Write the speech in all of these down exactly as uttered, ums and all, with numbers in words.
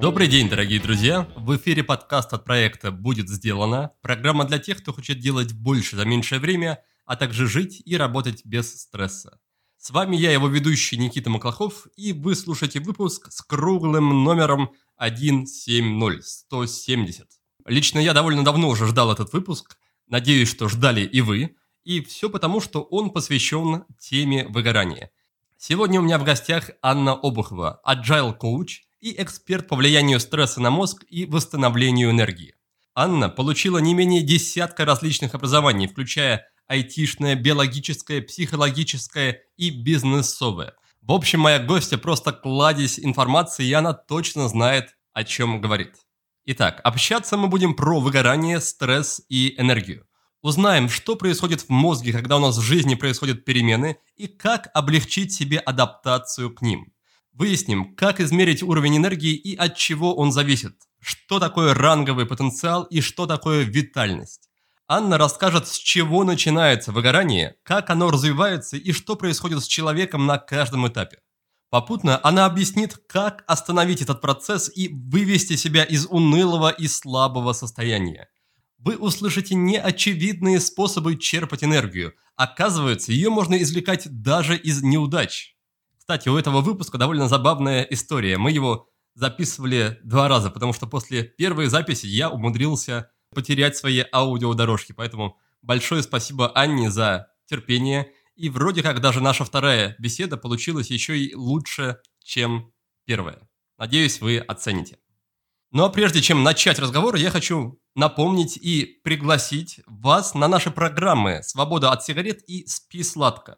Добрый день, дорогие друзья! В эфире подкаст от проекта «Будет сделано». Программа для тех, кто хочет делать больше за меньшее время, а также жить и работать без стресса. С вами я, его ведущий Никита Маклахов, и вы слушаете выпуск с круглым номером сто семьдесят. Лично я довольно давно уже ждал этот выпуск, надеюсь, что ждали и вы, и все потому, что он посвящен теме выгорания. Сегодня у меня в гостях Анна Обухова, Agile Coach и эксперт по влиянию стресса на мозг и восстановлению энергии. Анна получила не менее десятка различных образований, включая айтишное, биологическое, психологическое и бизнесовое. В общем, моя гостья просто кладезь информации, и она точно знает, о чем говорит. Итак, общаться мы будем про выгорание, стресс и энергию. Узнаем, что происходит в мозге, когда у нас в жизни происходят перемены, и как облегчить себе адаптацию к ним. Выясним, как измерить уровень энергии и от чего он зависит, что такое ранговый потенциал и что такое витальность. Анна расскажет, с чего начинается выгорание, как оно развивается и что происходит с человеком на каждом этапе. Попутно она объяснит, как остановить этот процесс и вывести себя из унылого и слабого состояния. Вы услышите неочевидные способы черпать энергию. Оказывается, ее можно извлекать даже из неудач. Кстати, у этого выпуска довольно забавная история. Мы его записывали два раза, потому что после первой записи я умудрился потерять свои аудиодорожки. Поэтому большое спасибо Анне за терпение. И вроде как даже наша вторая беседа получилась еще и лучше, чем первая. Надеюсь, вы оцените. Ну а прежде чем начать разговор, я хочу напомнить и пригласить вас на наши программы «Свобода от сигарет» и «Спи сладко».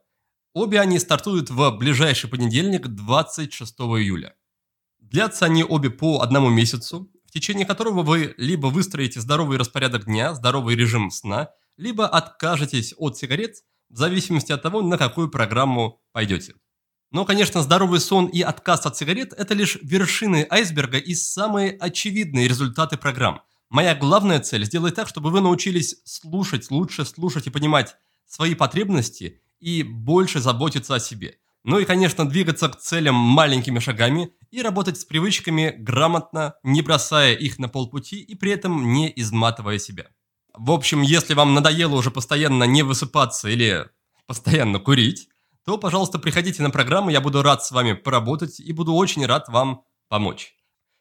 Обе они стартуют в ближайший понедельник, двадцать шестого июля. Длятся они обе по одному месяцу, в течение которого вы либо выстроите здоровый распорядок дня, здоровый режим сна, либо откажетесь от сигарет, в зависимости от того, на какую программу пойдете. Но, конечно, здоровый сон и отказ от сигарет – это лишь вершины айсберга и самые очевидные результаты программ. Моя главная цель – сделать так, чтобы вы научились слушать, лучше слушать и понимать свои потребности и больше заботиться о себе. Ну и, конечно, двигаться к целям маленькими шагами и работать с привычками грамотно, не бросая их на полпути и при этом не изматывая себя. В общем, если вам надоело уже постоянно не высыпаться или постоянно курить, то, пожалуйста, приходите на программу, я буду рад с вами поработать и буду очень рад вам помочь.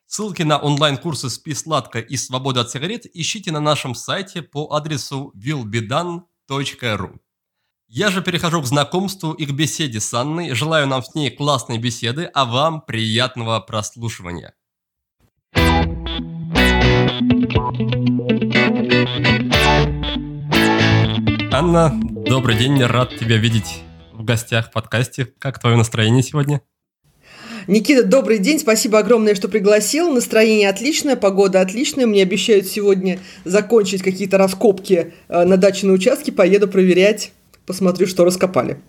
Ссылки на онлайн-курсы «Спи сладко» и «Свобода от сигарет» ищите на нашем сайте по адресу will be done dot r u. Я же перехожу к знакомству и к беседе с Анной. Желаю нам с ней классной беседы, а вам приятного прослушивания. Анна, добрый день, рад тебя видеть в гостях в подкасте. Как твое настроение сегодня? Никита, добрый день, спасибо огромное, что пригласил. Настроение отличное, погода отличная. Мне обещают сегодня закончить какие-то раскопки на дачном участке. Поеду проверять, посмотрю, что раскопали.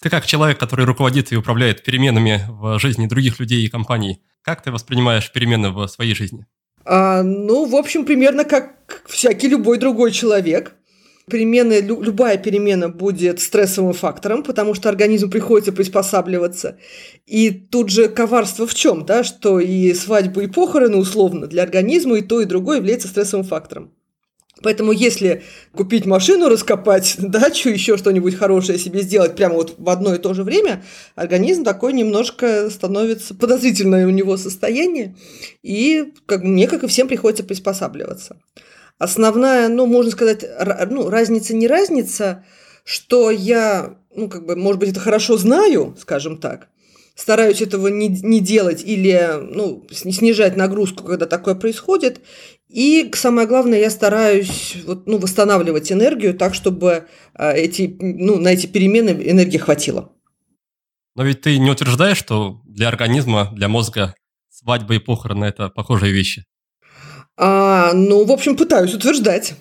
Ты как человек, который руководит и управляет переменами в жизни других людей и компаний, как ты воспринимаешь перемены в своей жизни? А, ну, в общем, примерно как всякий любой другой человек. Перемены, лю, любая перемена будет стрессовым фактором, потому что организму приходится приспосабливаться. И тут же коварство в чем, да, что и свадьбы, и похороны условно для организма, и то, и другое является стрессовым фактором. Поэтому если купить машину, раскопать дачу, еще что-нибудь хорошее себе сделать прямо вот в одно и то же время, организм такой немножко становится подозрительное у него состояние, и как мне, как и всем, приходится приспосабливаться. Основная, ну, можно сказать, ну, разница не разница, что я, ну, как бы, может быть, это хорошо знаю, скажем так, стараюсь этого не, не делать или, ну, снижать нагрузку, когда такое происходит. И самое главное, я стараюсь вот, ну, восстанавливать энергию так, чтобы эти, ну, на эти перемены энергии хватило. Но ведь ты не утверждаешь, что для организма, для мозга свадьба и похороны – это похожие вещи? А, ну, в общем, пытаюсь утверждать.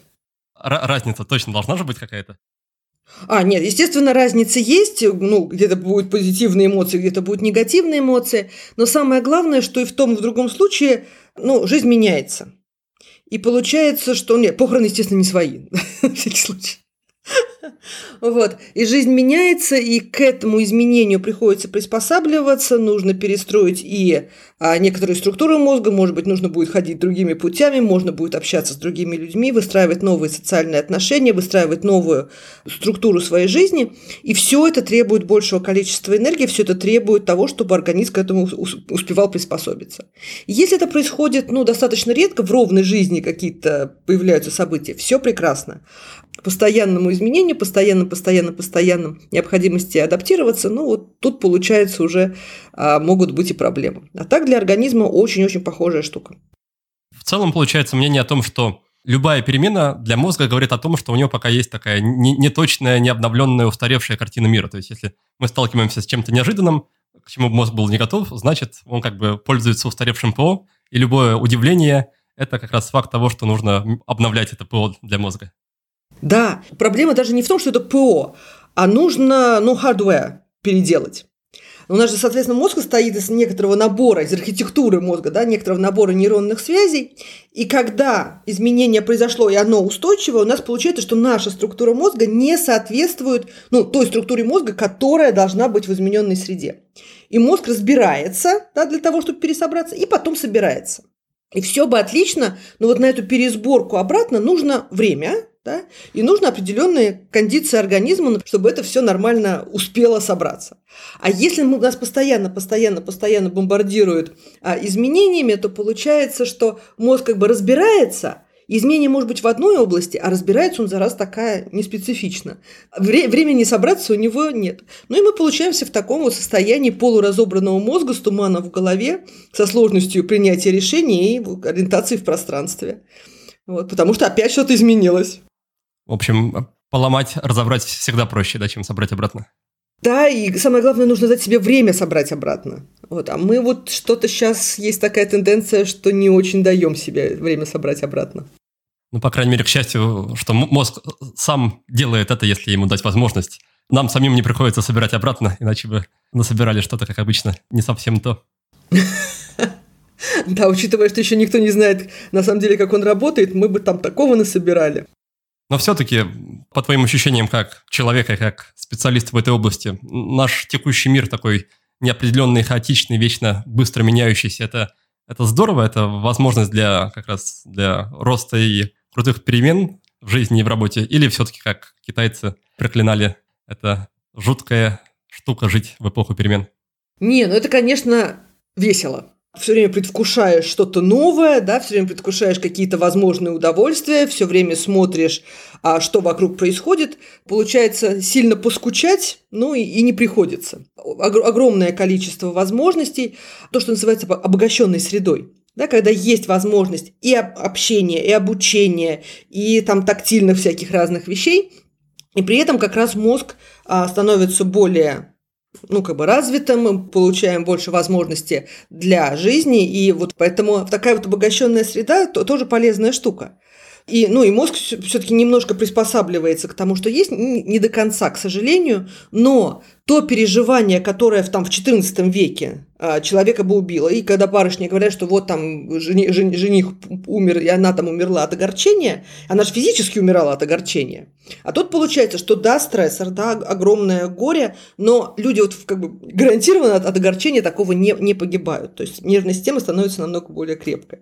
Разница точно должна же быть какая-то? А, нет, естественно, разница есть. Ну, где-то будут позитивные эмоции, где-то будут негативные эмоции. Но самое главное, что и в том, и в другом случае, ну, жизнь меняется. И получается, что... Нет, похороны, естественно, не свои. В всякий случай. Вот. И жизнь меняется, и к этому изменению приходится приспосабливаться, нужно перестроить и а, некоторые структуры мозга, может быть, нужно будет ходить другими путями, можно будет общаться с другими людьми, выстраивать новые социальные отношения, выстраивать новую структуру своей жизни, и все это требует большего количества энергии, все это требует того, чтобы организм к этому успевал приспособиться. Если это происходит, ну, достаточно редко, в ровной жизни какие-то появляются события, все прекрасно. Постоянному изменению, постоянно, постоянно, постоянно необходимости адаптироваться, ну вот тут, получается, уже а, могут быть и проблемы. А так для организма очень-очень похожая штука. В целом, получается, мнение о том, что любая перемена для мозга говорит о том, что у него пока есть такая неточная, необновленная, устаревшая картина мира. То есть, если мы сталкиваемся с чем-то неожиданным, к чему мозг был не готов, значит, он как бы пользуется устаревшим ПО, и любое удивление – это как раз факт того, что нужно обновлять это ПО для мозга. Да, проблема даже не в том, что это ПО, а нужно, ну, hardware переделать. У нас же, соответственно, мозг состоит из некоторого набора, из архитектуры мозга, да, некоторого набора нейронных связей, и когда изменение произошло, и оно устойчивое, у нас получается, что наша структура мозга не соответствует, ну, той структуре мозга, которая должна быть в измененной среде. И мозг разбирается, да, для того, чтобы пересобраться, и потом собирается. И все бы отлично, но вот на эту пересборку обратно нужно время, да? И нужны определенные кондиции организма, чтобы это все нормально успело собраться. А если мы, нас постоянно, постоянно, постоянно бомбардируют а, изменениями, то получается, что мозг как бы разбирается, изменение может быть в одной области, а разбирается он за раз такая неспецифично. Вре- времени собраться у него нет. Ну и мы получаемся в таком вот состоянии полуразобранного мозга с туманом в голове, со сложностью принятия решений и ориентации в пространстве. Вот, потому что опять что-то изменилось. В общем, поломать, разобрать всегда проще, да, чем собрать обратно. Да, и самое главное, нужно дать себе время собрать обратно. Вот, а мы вот что-то сейчас, есть такая тенденция, что не очень даем себе время собрать обратно. Ну, по крайней мере, к счастью, что мозг сам делает это, если ему дать возможность. Нам самим не приходится собирать обратно, иначе бы насобирали что-то, как обычно, не совсем то. Да, учитывая, что еще никто не знает, на самом деле, как он работает, мы бы там такого насобирали. Но все-таки, по твоим ощущениям, как человека, как специалиста в этой области, наш текущий мир такой неопределенный, хаотичный, вечно быстро меняющийся, это, это здорово, это возможность для, как раз для роста и крутых перемен в жизни и в работе, или все-таки, как китайцы проклинали, это жуткая штука жить в эпоху перемен? Не, ну это, конечно, весело. Все время предвкушаешь что-то новое, да, все время предвкушаешь какие-то возможные удовольствия, все время смотришь, а, что вокруг происходит. Получается, сильно поскучать, ну и, и не приходится. Огромное количество возможностей, то, что называется обогащенной средой. Да, когда есть возможность и общения, и обучения, и там тактильных всяких разных вещей, и при этом как раз мозг а, становится более... ну, как бы развитым, мы получаем больше возможностей для жизни, и вот поэтому такая вот обогащенная среда то, тоже полезная штука. И, ну, и мозг все-таки немножко приспосабливается к тому, что есть, не до конца, к сожалению, но то переживание, которое там, в четырнадцатом веке человека бы убило, и когда барышни говорят, что вот там жени, жених умер, и она там умерла от огорчения, она же физически умирала от огорчения. А тут получается, что да, стрессор, да, огромное горе, но люди вот как бы гарантированно от, от огорчения такого не, не погибают. То есть нервная система становится намного более крепкой.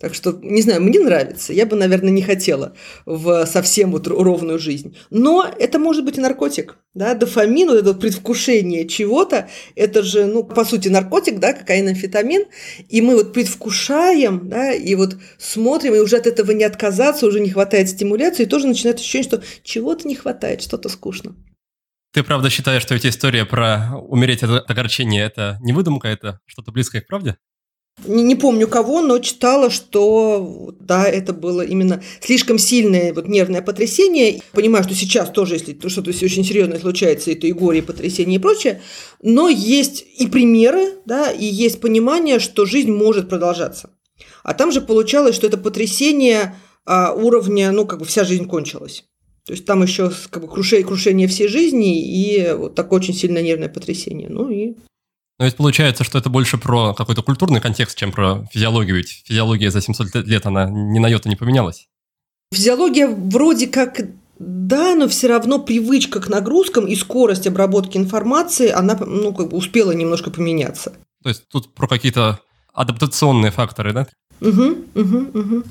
Так что, не знаю, мне нравится. Я бы, наверное, не хотела в совсем вот ровную жизнь. Но это может быть и наркотик. Да? Дофамин, вот это предвкушение чего-то, это же, ну, по сути, наркотик, да, кокаин, амфетамин. И мы вот предвкушаем, да, и вот смотрим, и уже от этого не отказаться, уже не хватает стимуляции, и тоже начинает ощущение, что чего-то не хватает, что-то скучно. Ты правда считаешь, что эта история про умереть от огорчения – это не выдумка, это что-то близкое к правде? Не, не помню кого, но читала, что да, это было именно слишком сильное вот, нервное потрясение. Понимаю, что сейчас тоже, если что-то очень серьезное случается, это и горе, и потрясение, и прочее. Но есть и примеры, да, и есть понимание, что жизнь может продолжаться. А там же получалось, что это потрясение а, уровня, ну, как бы вся жизнь кончилась. То есть там еще как бы, крушение, крушение всей жизни и вот такое очень сильное нервное потрясение. Ну и... Но ведь получается, что это больше про какой-то культурный контекст, чем про физиологию, ведь физиология за семьсот лет, она ни на йоту не поменялась. Физиология вроде как Да, но все равно привычка к нагрузкам и скорость обработки информации, она, ну, как бы успела немножко поменяться. То есть тут про какие-то адаптационные факторы, да? Угу, угу, угу.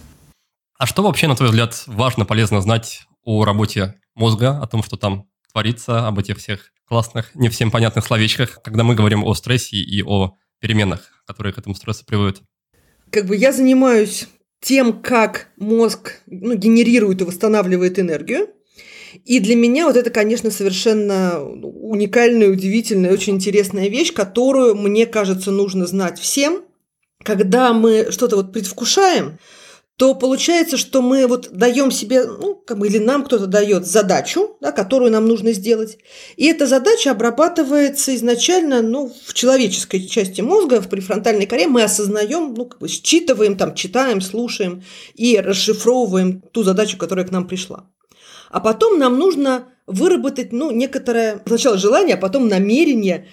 А что вообще, на твой взгляд, важно, полезно знать о работе мозга, о том, что там творится, об этих всех классных, не всем понятных словечках, когда мы говорим о стрессе и о переменах, которые к этому стрессу приводят? Как бы я занимаюсь тем, как мозг, ну, генерирует и восстанавливает энергию. И для меня вот это, конечно, совершенно уникальная, удивительная, очень интересная вещь, которую, мне кажется, нужно знать всем. Когда мы что-то вот предвкушаем, то получается, что мы вот даем себе, ну, как бы, или нам кто-то дает задачу, да, которую нам нужно сделать. И эта задача обрабатывается изначально, ну, в человеческой части мозга, в префронтальной коре. Мы осознаем, ну, как бы считываем, там, читаем, слушаем и расшифровываем ту задачу, которая к нам пришла. А потом нам нужно выработать, ну, некоторое сначала желание, а потом намерение,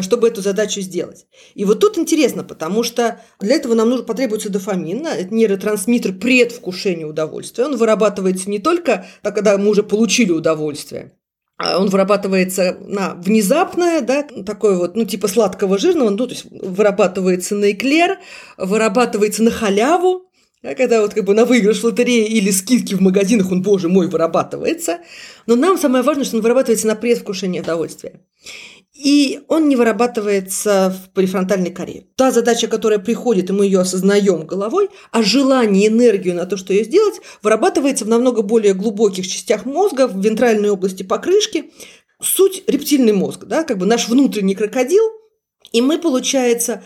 чтобы эту задачу сделать. И вот тут интересно, потому что для этого нам нужно, потребуется дофамин, это нейротрансмиттер предвкушения удовольствия. Он вырабатывается не только, когда мы уже получили удовольствие, он вырабатывается на внезапное, да, такое вот, ну, типа сладкого, жирного, ну, то есть вырабатывается на эклер, вырабатывается на халяву. Да, когда вот как бы на выигрыш в лотерее или скидки в магазинах он, боже мой, вырабатывается. Но нам самое важное, что он вырабатывается на предвкушение удовольствия. И он не вырабатывается в префронтальной коре. Та задача, которая приходит, и мы ее осознаем головой, а желание, энергию на то, что ее сделать, вырабатывается в намного более глубоких частях мозга, в вентральной области покрышки. Суть – рептильный мозг, да, как бы наш внутренний крокодил, и мы, получается,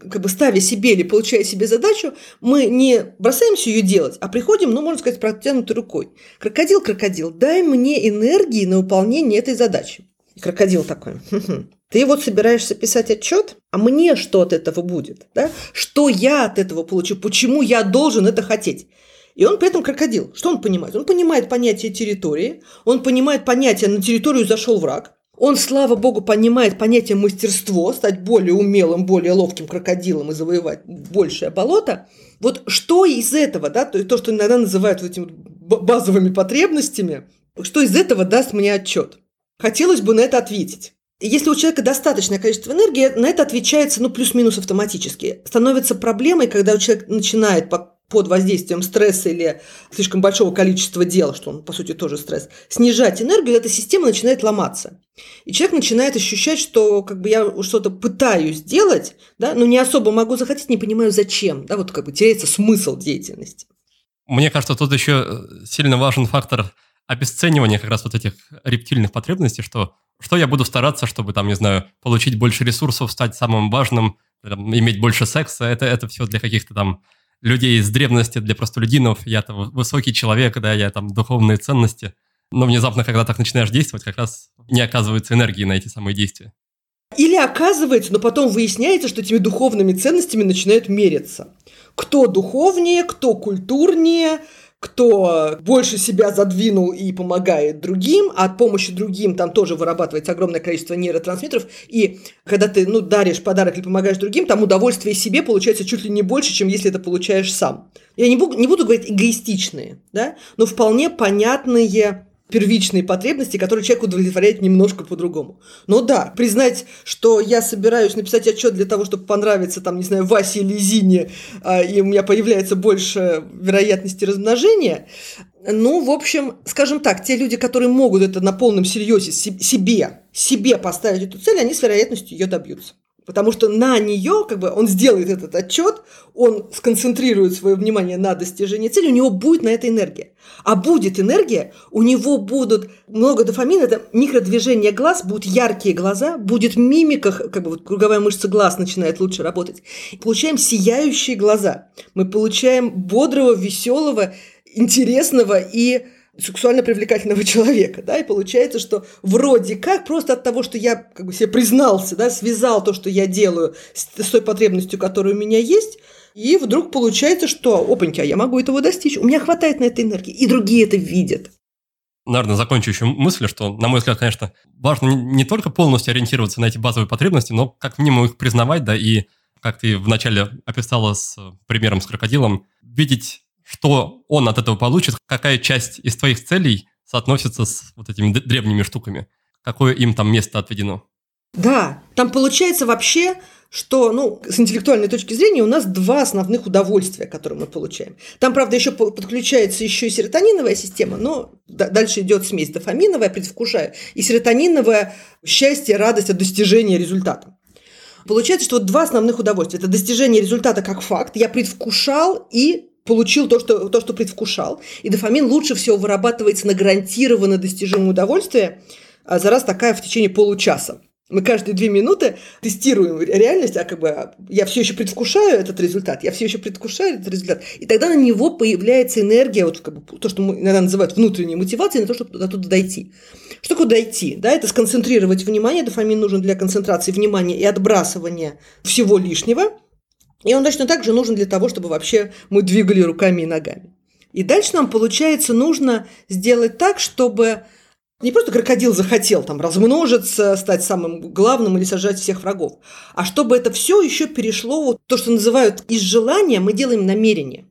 как бы ставя себе или получая себе задачу, мы не бросаемся ее делать, а приходим, ну, можно сказать, с протянутой рукой. Крокодил, крокодил, дай мне энергии на выполнение этой задачи. И крокодил такой: хм-хм. Ты вот собираешься писать отчет, а мне что от этого будет? Да? Что я от этого получу? Почему я должен это хотеть? И он при этом крокодил. Что он понимает? Он понимает понятие территории, он понимает понятие «на территорию зашел враг». Он, слава богу, понимает понятие мастерство, стать более умелым, более ловким крокодилом и завоевать большее болото. Вот что из этого, да, то, что иногда называют этими базовыми потребностями, что из этого даст мне отчет? Хотелось бы на это ответить. Если у человека достаточное количество энергии, на это отвечается, ну, плюс-минус автоматически. Становится проблемой, когда человек начинает по под воздействием стресса или слишком большого количества дел, что он, по сути, тоже стресс, снижать энергию, эта система начинает ломаться. И человек начинает ощущать, что как бы я что-то пытаюсь делать, да, но не особо могу захотеть, не понимаю, зачем. Да, вот как бы теряется смысл деятельности. Мне кажется, тут еще сильно важен фактор обесценивания как раз вот этих рептильных потребностей, что, что я буду стараться, чтобы, там, не знаю, получить больше ресурсов, стать самым важным, там, иметь больше секса. Это, это все для каких-то там людей из древности, для простолюдинов, я там высокий человек, да, я там духовные ценности, но внезапно, когда так начинаешь действовать, как раз не оказывается энергии на эти самые действия. Или оказывается, но потом выясняется, что этими духовными ценностями начинают мериться. Кто духовнее, кто культурнее, кто больше себя задвинул и помогает другим, а от помощи другим там тоже вырабатывается огромное количество нейротрансмиттеров, и когда ты, ну, даришь подарок или помогаешь другим, там удовольствие себе получается чуть ли не больше, чем если это получаешь сам. Я не буду, не буду говорить эгоистичные, да, но вполне понятные первичные потребности, которые человек удовлетворяет немножко по-другому. Но да, признать, что я собираюсь написать отчет для того, чтобы понравиться, там, не знаю, Васе или Зине, и у меня появляется больше вероятности размножения. Ну, в общем, скажем так, те люди, которые могут это на полном серьезе себе, себе поставить эту цель, они с вероятностью ее добьются. Потому что на нее, как бы, он сделает этот отчет, он сконцентрирует свое внимание на достижении цели, у него будет на это энергия. А будет энергия, у него будут много дофамина, это микродвижение глаз, будут яркие глаза, будет мимика, как бы вот круговая мышца глаз начинает лучше работать. Получаем сияющие глаза. Мы получаем бодрого, веселого, интересного и сексуально привлекательного человека, да, и получается, что вроде как просто от того, что я, как бы, себе признался, да, связал то, что я делаю с, с той потребностью, которая у меня есть, и вдруг получается, что, опаньки, а я могу этого достичь, у меня хватает на это энергии, и другие это видят. Наверное, закончу еще мысль, что, на мой взгляд, конечно, важно не только полностью ориентироваться на эти базовые потребности, но как минимум их признавать, да, и, как ты вначале описала с примером с крокодилом, видеть, что он от этого получит, какая часть из твоих целей соотносится с вот этими древними штуками? Какое им там место отведено? Да, там получается вообще, что, ну, с интеллектуальной точки зрения у нас два основных удовольствия, которые мы получаем. Там, правда, еще подключается еще и серотониновая система, но дальше идет смесь дофаминовая, предвкушаю, и серотониновая счастье, радость от достижения результата. Получается, что вот два основных удовольствия. Это достижение результата как факт. Я предвкушал и получил то, что, то, что предвкушал. И дофамин лучше всего вырабатывается на гарантированно достижимое удовольствие, а за раз такая в течение получаса. Мы каждые две минуты тестируем реальность, а как бы я все еще предвкушаю этот результат, я все еще предвкушаю этот результат. И тогда на него появляется энергия, вот как бы, то, что мы иногда называют внутренней мотивацией, на то, чтобы туда дойти. Что такое дойти? Да, это сконцентрировать внимание. Дофамин нужен для концентрации внимания и отбрасывания всего лишнего. И он точно так же нужен для того, чтобы вообще мы двигали руками и ногами. И дальше нам, получается, нужно сделать так, чтобы... Не просто крокодил захотел там размножиться, стать самым главным или сожрать всех врагов, а чтобы это все еще перешло, вот то, что называют из желания, мы делаем намерение.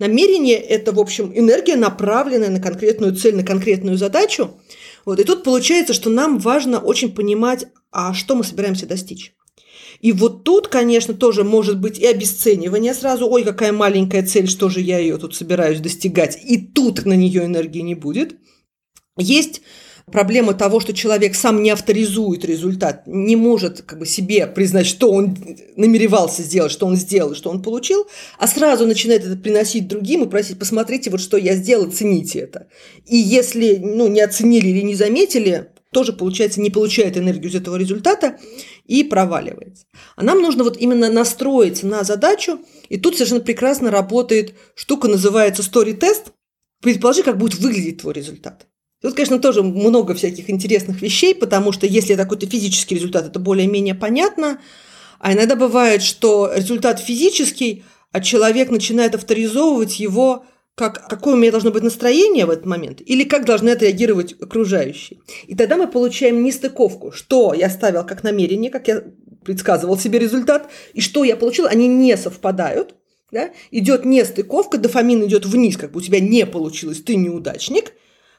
Намерение – это, в общем, энергия, направленная на конкретную цель, на конкретную задачу. Вот. И тут получается, что нам важно очень понимать, а что мы собираемся достичь. И вот тут, конечно, тоже может быть и обесценивание сразу. Ой, какая маленькая цель, что же я ее тут собираюсь достигать. И тут на нее энергии не будет. Есть проблема того, что человек сам не авторизует результат, не может как бы себе признать, что он намеревался сделать, что он сделал, что он получил, а сразу начинает это приносить другим и просить: посмотрите, вот что я сделал, цените это. И если, ну, не оценили или не заметили, тоже, получается, не получает энергию из этого результата и проваливается. А нам нужно вот именно настроиться на задачу, и тут совершенно прекрасно работает штука, называется Story Test. Предположи, как будет выглядеть твой результат. Тут, конечно, тоже много всяких интересных вещей, потому что если это какой-то физический результат, это более-менее понятно. А иногда бывает, что результат физический, а человек начинает авторизовывать его, как какое у меня должно быть настроение в этот момент, или как должны отреагировать окружающие. И тогда мы получаем нестыковку, что я ставил как намерение, как я предсказывал себе результат, и что я получил, они не совпадают. Да? Идет нестыковка, дофамин идет вниз, как бы у тебя не получилось, ты неудачник.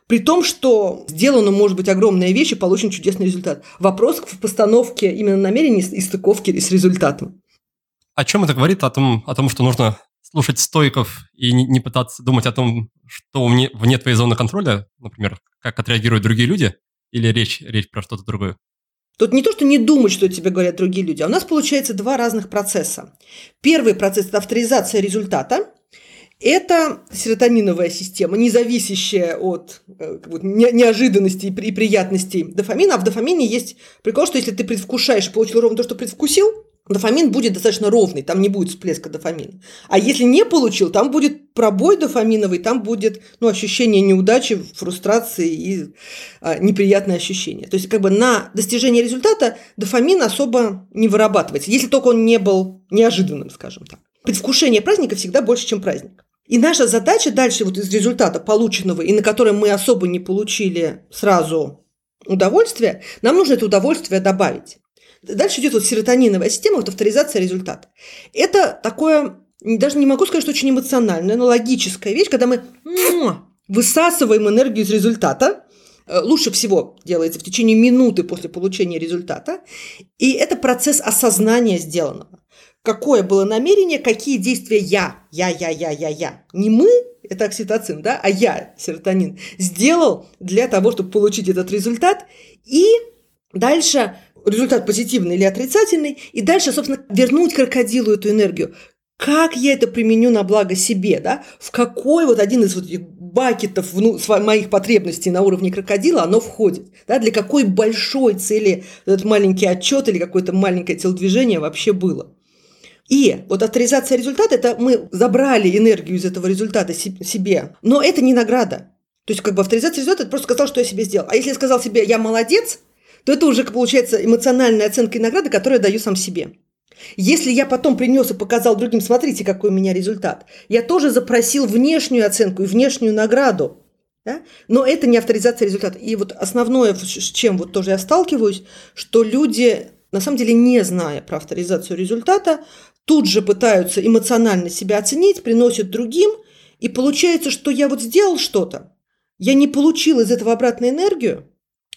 При том, что сделана, может быть, огромная вещь и получен чудесный результат. Вопрос в постановке именно намерений и стыковке с результатом. О чем это говорит? О том, о том, что нужно слушать стоиков и не пытаться думать о том, что вне твоей зоны контроля, например, как отреагируют другие люди, или речь, речь про что-то другое? Тут не то, что не думать, что тебе говорят другие люди, а у нас, получается, два разных процесса. Первый процесс – это авторизация результата. Это серотониновая система, не зависящая от как бы, неожиданностей и приятностей дофамина. А в дофамине есть прикол, что если ты предвкушаешь и получил ровно то, что предвкусил, дофамин будет достаточно ровный, там не будет всплеска дофамина. А если не получил, там будет пробой дофаминовый, там будет, ну, ощущение неудачи, фрустрации и а, неприятные ощущения. То есть как бы на достижение результата дофамин особо не вырабатывается, если только он не был неожиданным, скажем так. Предвкушение праздника всегда больше, чем праздник. И наша задача дальше вот из результата полученного, и на котором мы особо не получили сразу удовольствие, нам нужно это удовольствие добавить. Дальше идет вот серотониновая система, вот авторизация результата. Это такое, даже не могу сказать, что очень эмоциональная, но логическая вещь, когда мы высасываем энергию из результата. Лучше всего делается в течение минуты после получения результата. И это процесс осознания сделанного. Какое было намерение, какие действия я, я, я, я, я, я. Не мы, это окситоцин, да, а я, серотонин, сделал для того, чтобы получить этот результат. И дальше результат позитивный или отрицательный. И дальше, собственно, вернуть крокодилу эту энергию. Как я это применю на благо себе, да? В какой вот один из вот этих бакетов вну, моих потребностей на уровне крокодила оно входит, да? Для какой большой цели этот маленький отчет или какое-то маленькое телодвижение вообще было. И вот авторизация результата – это мы забрали энергию из этого результата себе, но это не награда. То есть как бы авторизация результата – это просто сказал, что я себе сделал. А если я сказал себе «я молодец», то это уже получается эмоциональная оценка и награда, которую я даю сам себе. Если я потом принес и показал другим «смотрите, какой у меня результат», я тоже запросил внешнюю оценку и внешнюю награду. Да? Но это не авторизация результата. И вот основное, с чем вот тоже я сталкиваюсь, что люди, на самом деле, не зная про авторизацию результата, тут же пытаются эмоционально себя оценить, приносят другим, и получается, что я вот сделал что-то, я не получил из этого обратную энергию,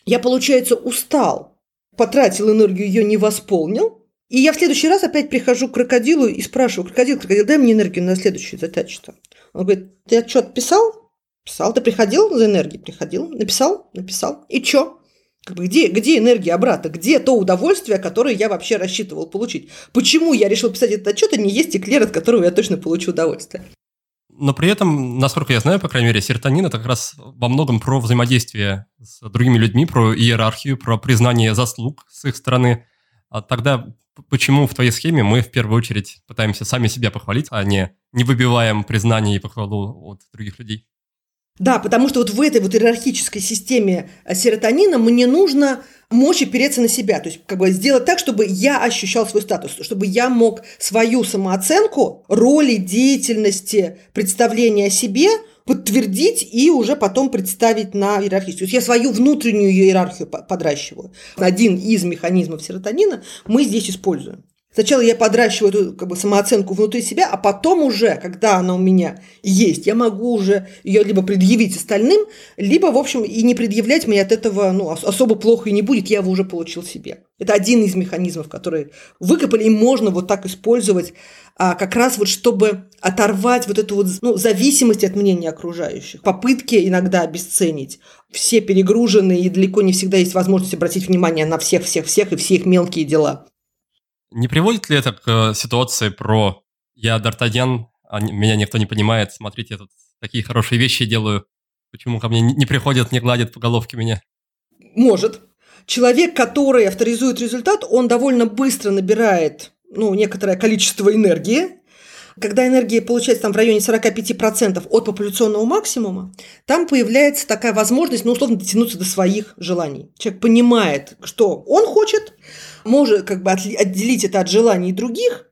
я, получается, устал, потратил энергию, ее не восполнил, и я в следующий раз опять прихожу к крокодилу и спрашиваю: крокодил, крокодил, дай мне энергию на следующую задачу-то. Он говорит: ты отчет писал? Писал. Ты приходил за энергией? Приходил. Написал? Написал. И чё? Как бы где, где энергия обратно? Где то удовольствие, которое я вообще рассчитывал получить? Почему я решил писать этот отчет, а не есть эклер, от которого я точно получу удовольствие? Но при этом, насколько я знаю, по крайней мере, серотонин – это как раз во многом про взаимодействие с другими людьми, про иерархию, про признание заслуг с их стороны. А тогда почему в твоей схеме мы в первую очередь пытаемся сами себя похвалить, а не, не выбиваем признание и похвалу от других людей? Да, потому что вот в этой вот иерархической системе серотонина мне нужно мочь опереться на себя, то есть как бы сделать так, чтобы я ощущал свой статус, чтобы я мог свою самооценку, роли, деятельности, представление о себе подтвердить и уже потом представить на иерархию. То есть я свою внутреннюю иерархию подращиваю. Один из механизмов серотонина мы здесь используем. Сначала я подращиваю эту как бы самооценку внутри себя, а потом уже, когда она у меня есть, я могу уже ее либо предъявить остальным, либо, в общем, и не предъявлять, мне от этого ну, особо плохо и не будет, я его уже получил себе. Это один из механизмов, которые выкопали, и можно вот так использовать, а, как раз вот чтобы оторвать вот эту вот, ну, зависимость от мнения окружающих, попытки иногда обесценить. Все перегружены, и далеко не всегда есть возможность обратить внимание на всех-всех-всех и все их мелкие дела. Не приводит ли это к ситуации про «я Д'Артаньян, а меня никто не понимает, смотрите, я тут такие хорошие вещи делаю, почему ко мне не приходят, не гладят по головке меня»? Может. Человек, который авторизует результат, он довольно быстро набирает ну, некоторое количество энергии. Когда энергия получается там в районе сорок пять процентов от популяционного максимума, там появляется такая возможность, ну, условно, дотянуться до своих желаний. Человек понимает, что он хочет, может как бы отделить это от желаний других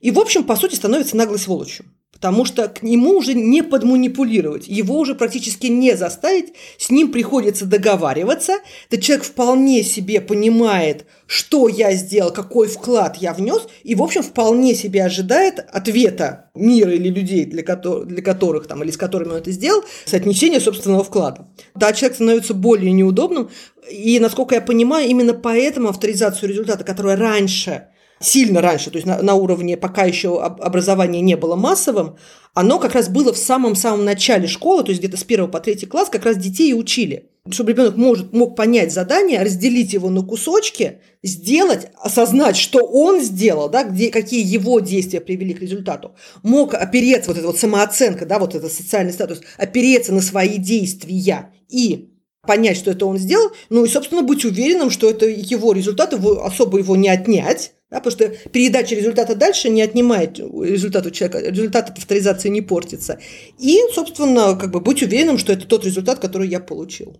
и, в общем, по сути, становится наглой сволочью, потому что к нему уже не подманипулировать, его уже практически не заставить, с ним приходится договариваться. Этот человек вполне себе понимает, что я сделал, какой вклад я внес, и, в общем, вполне себе ожидает ответа мира или людей, для, ко- для которых там, или с которыми он это сделал, соотнесение собственного вклада. Да, человек становится более неудобным, и, насколько я понимаю, именно поэтому авторизацию результата, которая раньше... сильно раньше, то есть на, на уровне пока еще образования не было массовым, оно как раз было в самом-самом начале школы, то есть где-то с первого по третий класс как раз детей и учили. Чтобы ребенок может, мог понять задание, разделить его на кусочки, сделать, осознать, что он сделал, да, где, какие его действия привели к результату, мог опереться, вот эта вот самооценка, да, вот этот социальный статус, опереться на свои действия и... понять, что это он сделал, ну и, собственно, быть уверенным, что это его результат, его, особо его не отнять, да, потому что передача результата дальше не отнимает результат у человека, результат от авторизации не портится. И, собственно, как бы быть уверенным, что это тот результат, который я получил.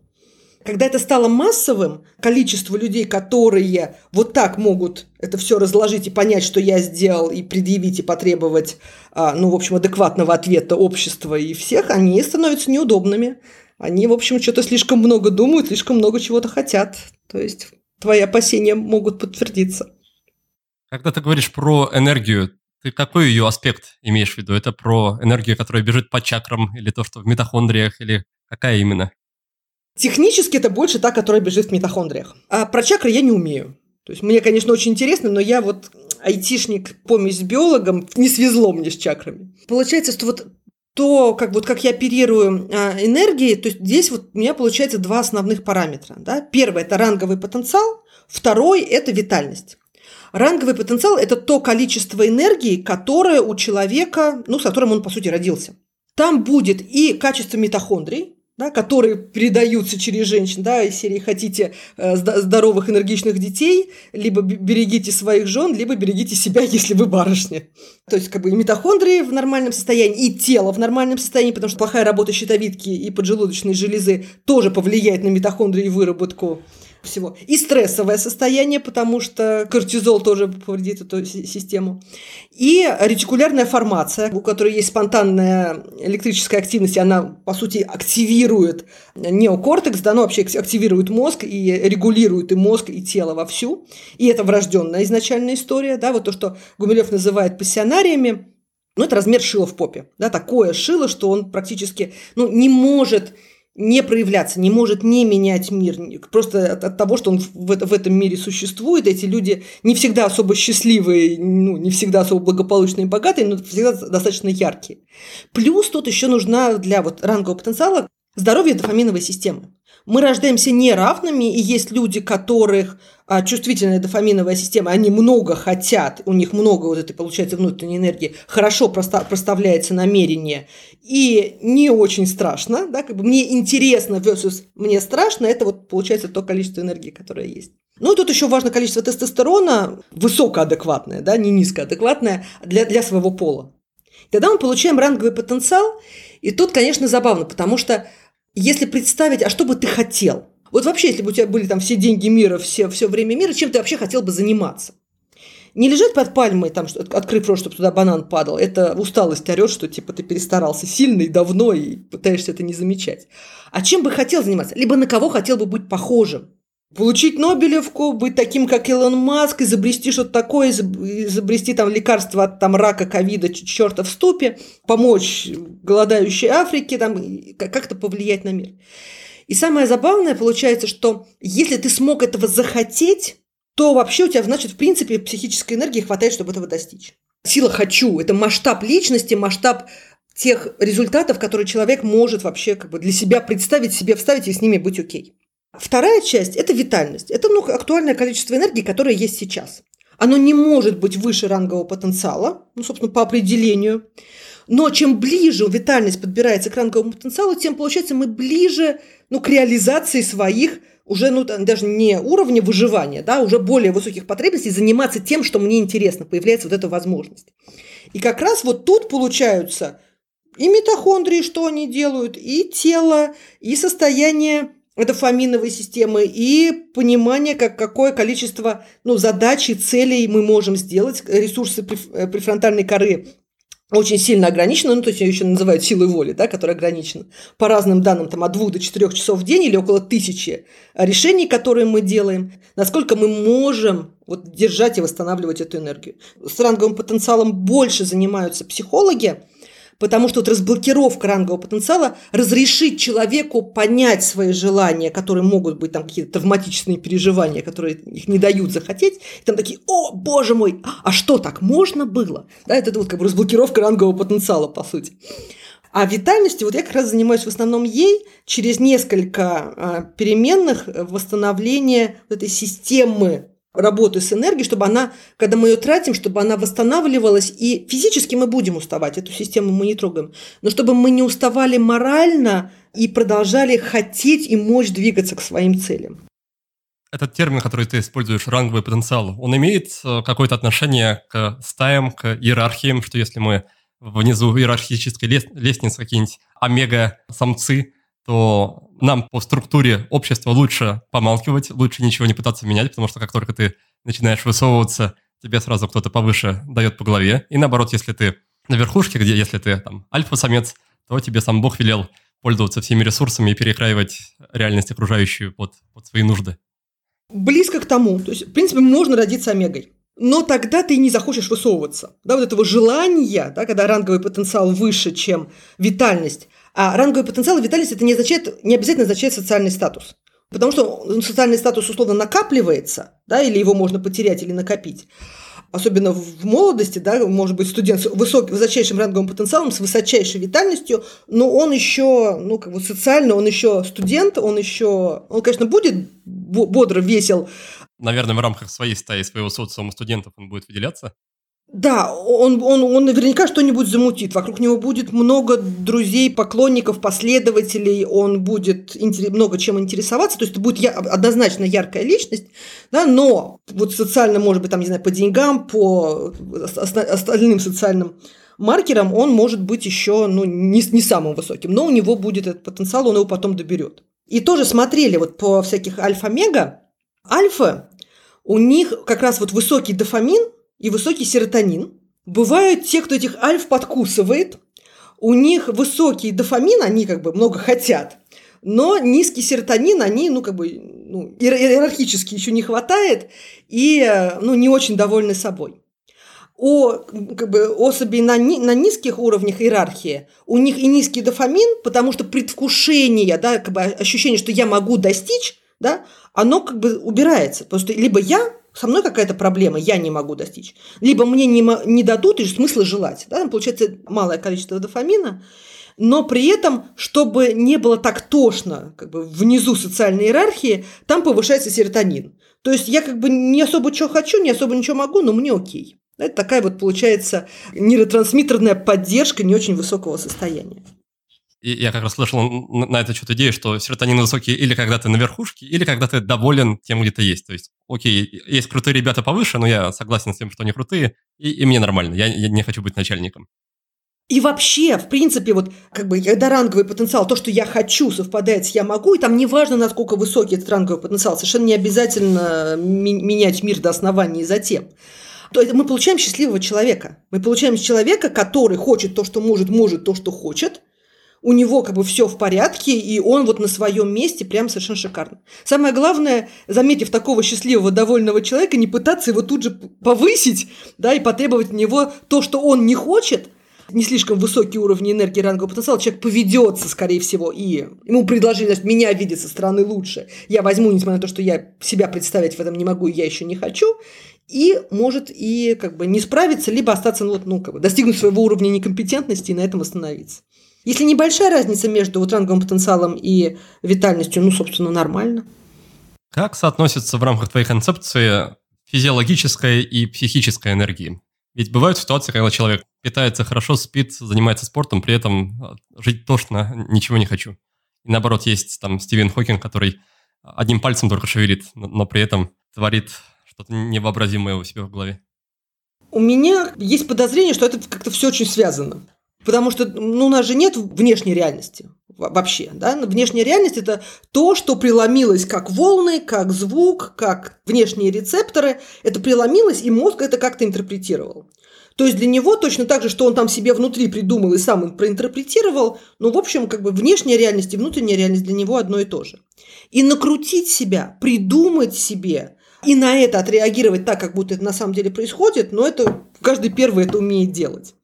Когда это стало массовым, количество людей, которые вот так могут это все разложить и понять, что я сделал, и предъявить, и потребовать, ну, в общем, адекватного ответа общества и всех, они становятся неудобными. Они, в общем, что-то слишком много думают, слишком много чего-то хотят. То есть твои опасения могут подтвердиться. Когда ты говоришь про энергию, ты какой ее аспект имеешь в виду? Это про энергию, которая бежит по чакрам, или то, что в митохондриях, или какая именно? Технически это больше та, которая бежит в митохондриях. А про чакры я не умею. То есть мне, конечно, очень интересно, но я вот айтишник, помесь с биологом, не свезло мне с чакрами. Получается, что вот... то, как, вот, как я оперирую э, энергией, то есть здесь вот у меня получается два основных параметра. Да? Первый – это ранговый потенциал, второй – это витальность. Ранговый потенциал – это то количество энергии, которое у человека, ну, с которым он, по сути, родился. Там будет и качество митохондрий, да, которые передаются через женщин, да, из серии «хотите э, здоровых, энергичных детей», либо берегите своих жен, либо берегите себя, если вы барышня. То есть как бы и митохондрии в нормальном состоянии, и тело в нормальном состоянии, потому что плохая работа щитовидки и поджелудочной железы тоже повлияет на митохондрии и выработку всего. И стрессовое состояние, потому что кортизол тоже повредит эту систему. И ретикулярная формация, у которой есть спонтанная электрическая активность, она, по сути, активирует неокортекс, да, ну, вообще активирует мозг и регулирует и мозг, и тело вовсю. И это врожденная изначальная история, да, вот то, что Гумилев называет пассионариями, ну, это размер шила в попе, да, такое шило, что он практически, ну, не может... не проявляться, не может не менять мир. Просто от, от того, что он в, это, в этом мире существует, эти люди не всегда особо счастливые, ну, не всегда особо благополучные и богатые, но всегда достаточно яркие. Плюс тут еще нужна для вот рангового потенциала здоровье дофаминовой системы. Мы рождаемся неравными, и есть люди, которых а, чувствительная дофаминовая система, они много хотят, у них много вот этой, получается, внутренней энергии, хорошо проставляется намерение, и не очень страшно, да, как бы мне интересно versus мне страшно, это вот получается то количество энергии, которое есть. Ну и тут еще важно количество тестостерона, высокоадекватное, да, не низкоадекватное, для, для своего пола. Тогда мы получаем ранговый потенциал, и тут, конечно, забавно, потому что если представить, а что бы ты хотел? Вот вообще, если бы у тебя были там все деньги мира, все, все время мира, чем ты вообще хотел бы заниматься? Не лежать под пальмой, там, открыв рот, чтобы туда банан падал. Это усталость орёт, что типа ты перестарался сильно и давно, и пытаешься это не замечать. А чем бы хотел заниматься? Либо на кого хотел бы быть похожим? Получить Нобелевку, быть таким, как Илон Маск, изобрести что-то такое, изобрести там лекарство от там, рака, ковида, черта в ступе, помочь голодающей Африке, там, как-то повлиять на мир. И самое забавное получается, что если ты смог этого захотеть, то вообще у тебя, значит, в принципе, психической энергии хватает, чтобы этого достичь. Сила «хочу» – это масштаб личности, масштаб тех результатов, которые человек может вообще как бы для себя представить, себе вставить и с ними быть окей. Вторая часть – это витальность. Это ну, актуальное количество энергии, которое есть сейчас. Оно не может быть выше рангового потенциала, ну, собственно, по определению. Но чем ближе витальность подбирается к ранговому потенциалу, тем, получается, мы ближе ну, к реализации своих уже ну, даже не уровня выживания, да, уже более высоких потребностей заниматься тем, что мне интересно, появляется вот эта возможность. И как раз вот тут получаются и митохондрии, что они делают, и тело, и состояние дофаминовой системы и понимание, как, какое количество ну, задач и целей мы можем сделать. Ресурсы префронтальной коры очень сильно ограничены, ну, то есть ее еще называют силой воли, да, которая ограничена. По разным данным, там, от двух до четырех часов в день или около тысячи решений, которые мы делаем, насколько мы можем вот, держать и восстанавливать эту энергию. С ранговым потенциалом больше занимаются психологи, потому что вот разблокировка рангового потенциала разрешит человеку понять свои желания, которые могут быть там какие-то травматичные переживания, которые их не дают захотеть. И там такие, о, боже мой, а что так можно было? Да, это вот как бы разблокировка рангового потенциала, по сути. А витальности, вот я как раз занимаюсь в основном ей, через несколько переменных восстановление этой системы работы с энергией, чтобы она, когда мы ее тратим, чтобы она восстанавливалась, и физически мы будем уставать, эту систему мы не трогаем, но чтобы мы не уставали морально и продолжали хотеть и мочь двигаться к своим целям. Этот термин, который ты используешь, ранговый потенциал, он имеет какое-то отношение к стаям, к иерархиям, что если мы внизу иерархической лестницы какие-нибудь омега-самцы, то нам по структуре общества лучше помалкивать, лучше ничего не пытаться менять, потому что как только ты начинаешь высовываться, тебе сразу кто-то повыше дает по голове. И наоборот, если ты на верхушке, где если ты там альфа-самец, то тебе сам Бог велел пользоваться всеми ресурсами и перекраивать реальность окружающую под, под свои нужды. Близко к тому. То есть, в принципе, можно родиться омегой. Но тогда ты не захочешь высовываться. Да, вот этого желания, да, когда ранговый потенциал выше, чем витальность. А ранговый потенциал и витальность – это не, означает, не обязательно означает социальный статус. Потому что социальный статус условно накапливается, да, или его можно потерять или накопить. Особенно в молодости, да, может быть, студент с высоким, высочайшим ранговым потенциалом, с высочайшей витальностью, но он еще, ну, как бы социально, он еще студент, он еще, он, конечно, будет бодр, весел. Наверное, в рамках своей стаи, своего социума студентов он будет выделяться. Да, он, он, он наверняка что-нибудь замутит, вокруг него будет много друзей, поклонников, последователей, он будет много чем интересоваться, то есть это будет я, однозначно яркая личность, да, но вот социально, может быть, там, не знаю, по деньгам, по остальным социальным маркерам он может быть еще ну, не, не самым высоким, но у него будет этот потенциал, он его потом доберет. И тоже смотрели вот по всяких альфа-мега, альфа, у них как раз вот высокий дофамин, и высокий серотонин. Бывают те, кто этих альф подкусывает. У них высокий дофамин, они как бы много хотят, но низкий серотонин, они, ну, как бы, ну, иерархически еще не хватает и, ну, не очень довольны собой. о, как бы, особи на, ни, на низких уровнях иерархии, у них и низкий дофамин, потому что предвкушение, да, как бы ощущение, что я могу достичь, да, оно как бы убирается. Просто либо я, со мной какая-то проблема, я не могу достичь, либо мне не, не дадут, и смысла желать. Да, получается малое количество дофамина, но при этом, чтобы не было так тошно, как бы внизу социальной иерархии, там повышается серотонин. То есть я как бы не особо что хочу, не особо ничего могу, но мне окей. Это такая вот получается нейротрансмиттерная поддержка не очень высокого состояния. И я как раз слышал на этот счет идею, что серотонин высокий или когда ты на верхушке, или когда ты доволен тем, где ты есть. То есть, окей, есть крутые ребята повыше, но я согласен с тем, что они крутые, и, и мне нормально, я, я не хочу быть начальником. И вообще, в принципе, вот как бы когда ранговый потенциал, то, что я хочу, совпадает с я могу, и там неважно, насколько высокий этот ранговый потенциал, совершенно не обязательно ми- менять мир до основания и затем. То есть мы получаем счастливого человека. Мы получаем человека, который хочет то, что может, может то, что хочет. У него как бы все в порядке, и он вот на своем месте прям совершенно шикарно. Самое главное, заметив такого счастливого, довольного человека, не пытаться его тут же повысить, да, и потребовать от него то, что он не хочет. Не слишком высокий уровень энергии рангового потенциала, человек поведется, скорее всего, и ему предложили, значит, меня видеть со стороны лучше. Я возьму, несмотря на то, что я себя представить в этом не могу, и я еще не хочу, и может и как бы не справиться, либо остаться, ну, ну как бы достигнуть своего уровня некомпетентности и на этом остановиться. Если небольшая разница между вот ранговым потенциалом и витальностью, ну, собственно, нормально. Как соотносятся в рамках твоей концепции физиологическая и психическая энергии? Ведь бывают ситуации, когда человек питается хорошо, спит, занимается спортом, при этом жить тошно, ничего не хочу. И наоборот, есть там Стивен Хокинг, который одним пальцем только шевелит, но при этом творит что-то невообразимое у себя в голове. У меня есть подозрение, что это как-то все очень связано. Потому что ну, у нас же нет внешней реальности вообще. Да? Внешняя реальность – это то, что преломилось как волны, как звук, как внешние рецепторы. Это преломилось, и мозг это как-то интерпретировал. То есть для него точно так же, что он там себе внутри придумал и сам проинтерпретировал, но, в общем, как бы внешняя реальность и внутренняя реальность для него одно и то же. И накрутить себя, придумать себе и на это отреагировать так, как будто это на самом деле происходит, но это каждый первый это умеет делать.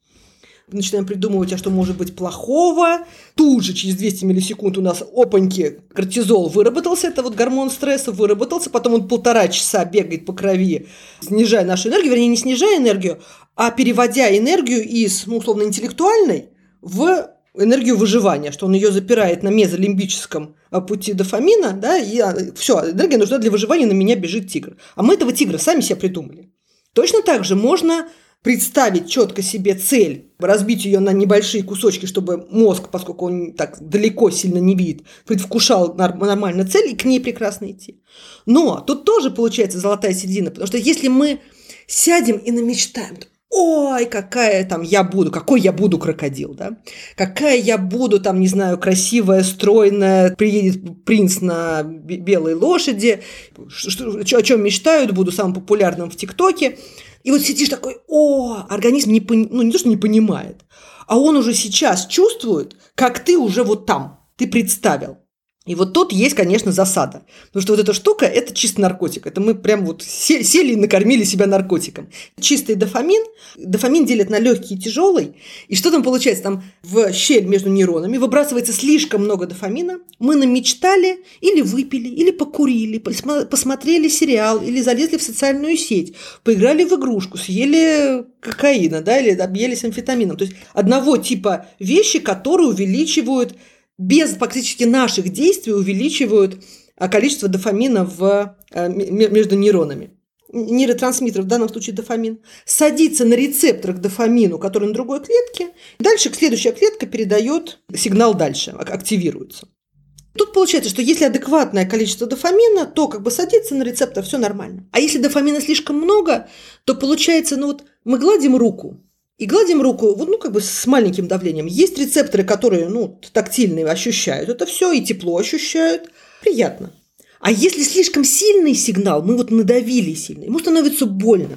Начинаем придумывать, а что может быть плохого. Тут же через двести миллисекунд у нас, опаньки, кортизол выработался, это вот гормон стресса выработался, потом он полтора часа бегает по крови, снижая нашу энергию, вернее, не снижая энергию, а переводя энергию из, ну, условно, интеллектуальной в энергию выживания, что он ее запирает на мезолимбическом пути дофамина, да, и все, энергия нужна для выживания, на меня бежит тигр. А мы этого тигра сами себе придумали. Точно так же можно представить четко себе цель, разбить ее на небольшие кусочки, чтобы мозг, поскольку он так далеко сильно не видит, предвкушал нормально цель и к ней прекрасно идти. Но тут тоже получается золотая середина, потому что если мы сядем и намечтаем, ой, какая там я буду, какой я буду крокодил, да, какая я буду там, не знаю, красивая, стройная, приедет принц на белой лошади, о чем мечтают, буду самым популярным в ТикТоке. И вот сидишь такой, о, организм не, пони... ну, не то, что не понимает, а он уже сейчас чувствует, как ты уже вот там, ты представил. И вот тут есть, конечно, засада. Потому что вот эта штука – это чисто наркотик. Это мы прям вот сели и накормили себя наркотиком. Чистый дофамин. Дофамин делят на легкий и тяжелый. И что там получается? Там в щель между нейронами выбрасывается слишком много дофамина. Мы намечтали или выпили, или покурили, посмотрели сериал, или залезли в социальную сеть, поиграли в игрушку, съели кокаина, да, или объелись амфетамином. То есть одного типа вещи, которые увеличивают без фактически наших действий увеличивают количество дофамина в, между нейронами. Нейротрансмиттер, в данном случае дофамин, садится на рецептор к дофамину, который на другой клетке, дальше следующая клетка передает сигнал дальше, активируется. Тут получается, что если адекватное количество дофамина, то как бы садится на рецептор, все нормально. А если дофамина слишком много, то получается, ну вот мы гладим руку, И гладим руку, вот, ну, как бы с маленьким давлением. Есть рецепторы, которые, ну, тактильные, ощущают это все, и тепло ощущают. Приятно. А если слишком сильный сигнал, мы вот надавили сильно, ему становится больно.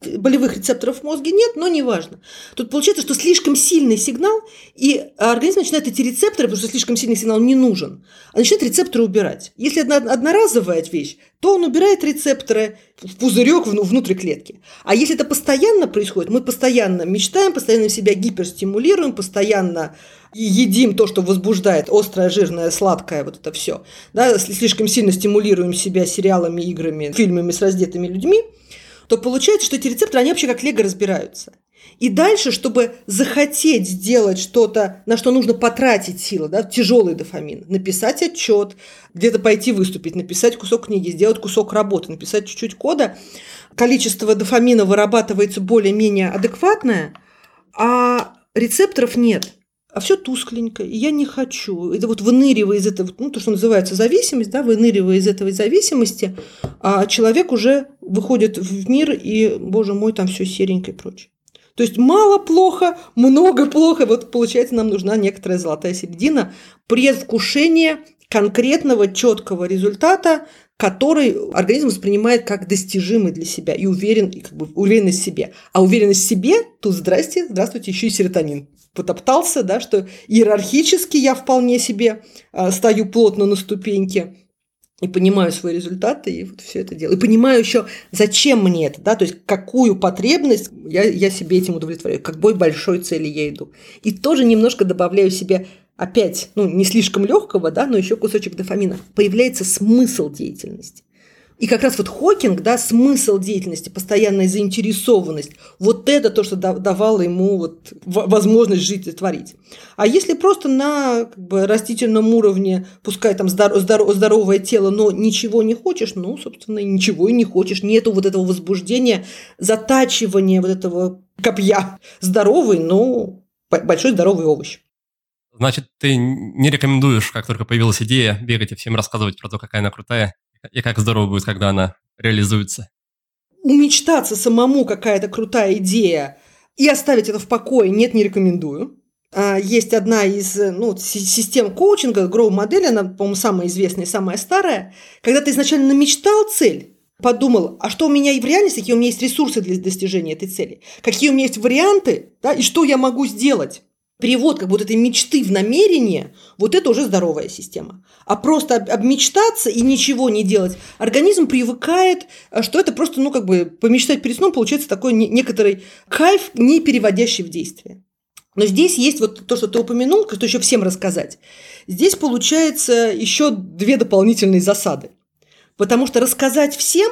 болевых рецепторов в мозге нет, но неважно. Тут получается, что слишком сильный сигнал, и организм начинает эти рецепторы, потому что слишком сильный сигнал не нужен, а начинает рецепторы убирать. Если одноразовая вещь, то он убирает рецепторы в пузырек внутри клетки. А если это постоянно происходит, мы постоянно мечтаем, постоянно себя гиперстимулируем, постоянно едим то, что возбуждает, острое, жирное, сладкое, вот это все. Да, слишком сильно стимулируем себя сериалами, играми, фильмами с раздетыми людьми, то получается, что эти рецепторы, они вообще как лего разбираются. И дальше, чтобы захотеть сделать что-то, на что нужно потратить силы, да, тяжелый дофамин, написать отчет, где-то пойти выступить, написать кусок книги, сделать кусок работы, написать чуть-чуть кода, количество дофамина вырабатывается более-менее адекватное, а рецепторов нет. А все тускленько, и я не хочу. Это вот выныривая из этого, ну, то, что называется зависимость, да, выныривая из этого зависимости, человек уже выходит в мир, и, боже мой, там все серенько и прочее. То есть мало плохо, много плохо. Вот получается, нам нужна некоторая золотая середина, предвкушение конкретного, четкого результата, который организм воспринимает как достижимый для себя и уверен, и как бы уверенность в себе. А уверенность в себе, тут здрасте, здравствуйте, еще и серотонин. Потоптался, да, что иерархически я вполне себе э, стою плотно на ступеньке и понимаю свои результаты, и вот все это дело. И понимаю еще, зачем мне это, да, то есть какую потребность я, я себе этим удовлетворяю, к какой большой цели я иду. И тоже немножко добавляю себе опять, ну, не слишком легкого, да, но еще кусочек дофамина. Появляется смысл деятельности. И как раз вот Хокинг, да, смысл деятельности, постоянная заинтересованность, вот это то, что давало ему вот возможность жить и творить. А если просто на как бы растительном уровне, пускай там здоров, здоров, здоровое тело, но ничего не хочешь, ну, собственно, ничего и не хочешь, нету вот этого возбуждения, затачивания вот этого копья. Здоровый, но большой здоровый овощ. Значит, ты не рекомендуешь, как только появилась идея, бегать и всем рассказывать про то, какая она крутая? И как здорово будет, когда она реализуется. Умечтаться самому какая-то крутая идея и оставить это в покое нет, не рекомендую. Есть одна из ну, систем коучинга, GROW Model, она, по-моему, самая известная и самая старая. Когда ты изначально намечтал цель, подумал, а что у меня в реальности, какие у меня есть ресурсы для достижения этой цели, какие у меня есть варианты, да, и что я могу сделать. Перевод как будто этой мечты в намерение, вот это уже здоровая система. А просто обмечтаться и ничего не делать, организм привыкает, что это просто, ну, как бы помечтать перед сном, получается такой некоторый кайф, не переводящий в действие. Но здесь есть вот то, что ты упомянул, что еще всем рассказать. Здесь получается еще две дополнительные засады. Потому что рассказать всем,